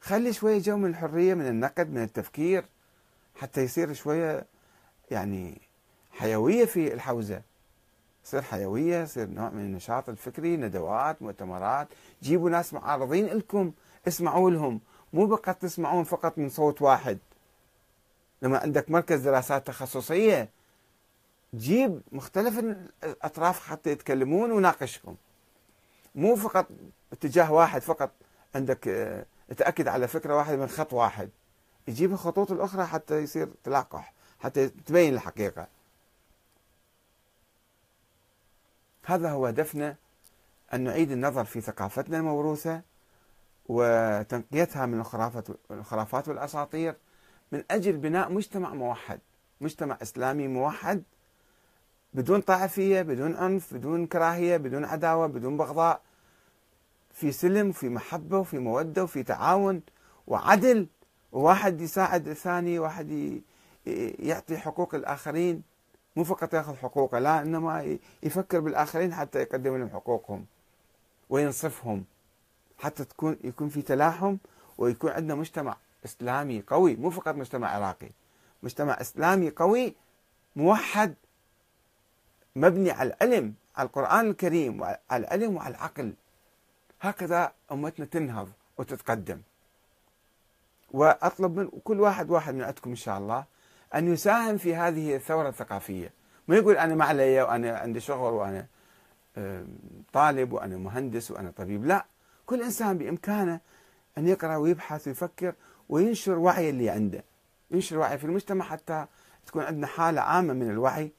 خلي شويه جو من الحريه، من النقد، من التفكير، حتى يصير شويه يعني حيويه في الحوزه، يصير حيويه، يصير نوع من النشاط الفكري، ندوات، مؤتمرات، جيبوا ناس معارضين لكم، اسمعوا لهم، مو فقط تسمعون فقط من صوت واحد. لما عندك مركز دراسات تخصصيه، جيب مختلف الاطراف حتى يتكلمون وناقشهم، مو فقط اتجاه واحد فقط، عندك تأكد على فكرة واحدة من خط واحد، يجيب الخطوط الأخرى حتى يصير تلاقح، حتى تبين الحقيقة. هذا هو هدفنا، أن نعيد النظر في ثقافتنا الموروثة وتنقيتها من الخرافات والأساطير، من أجل بناء مجتمع موحد، مجتمع إسلامي موحد، بدون طائفية، بدون عنف، بدون كراهية، بدون عداوة، بدون بغضاء، في سلم وفي محبة وفي مودة وفي تعاون وعدل، وواحد يساعد الثاني، واحد يعطي حقوق الآخرين، مو فقط يأخذ حقوقه، لا، إنما يفكر بالآخرين حتى يقدم لهم حقوقهم وينصفهم، حتى يكون في تلاحم، ويكون عندنا مجتمع إسلامي قوي، مو فقط مجتمع عراقي، مجتمع إسلامي قوي موحد مبني على العلم، على القرآن الكريم وعلى العلم وعلى العقل. هكذا أمتنا تنهض وتتقدم. وأطلب من كل واحد من عندكم إن شاء الله أن يساهم في هذه الثورة الثقافية، ما يقول أنا ما علي وأنا عندي شغل وأنا طالب وأنا مهندس وأنا طبيب، لا، كل إنسان بإمكانه أن يقرأ ويبحث ويفكر وينشر وعي اللي عنده، ينشر وعي في المجتمع حتى تكون عندنا حالة عامة من الوعي،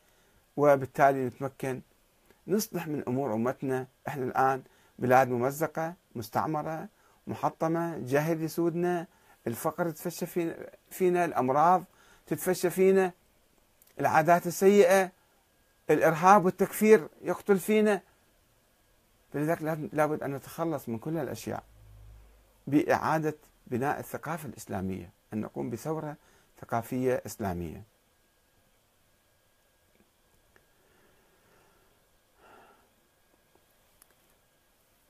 وبالتالي نتمكن نصلح من أمور أمتنا. إحنا الآن بلاد ممزقة، مستعمرة، محطمة، جاهل يسودنا، الفقر تتفشى فينا، الأمراض تتفشى فينا، العادات السيئة، الإرهاب والتكفير يقتل فينا. فلذلك لابد أن نتخلص من كل الأشياء بإعادة بناء الثقافة الإسلامية، أن نقوم بثورة ثقافية إسلامية.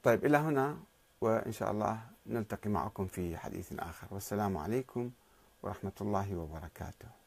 طيب، إلى هنا، وإن شاء الله نلتقي معكم في حديث آخر، والسلام عليكم ورحمة الله وبركاته.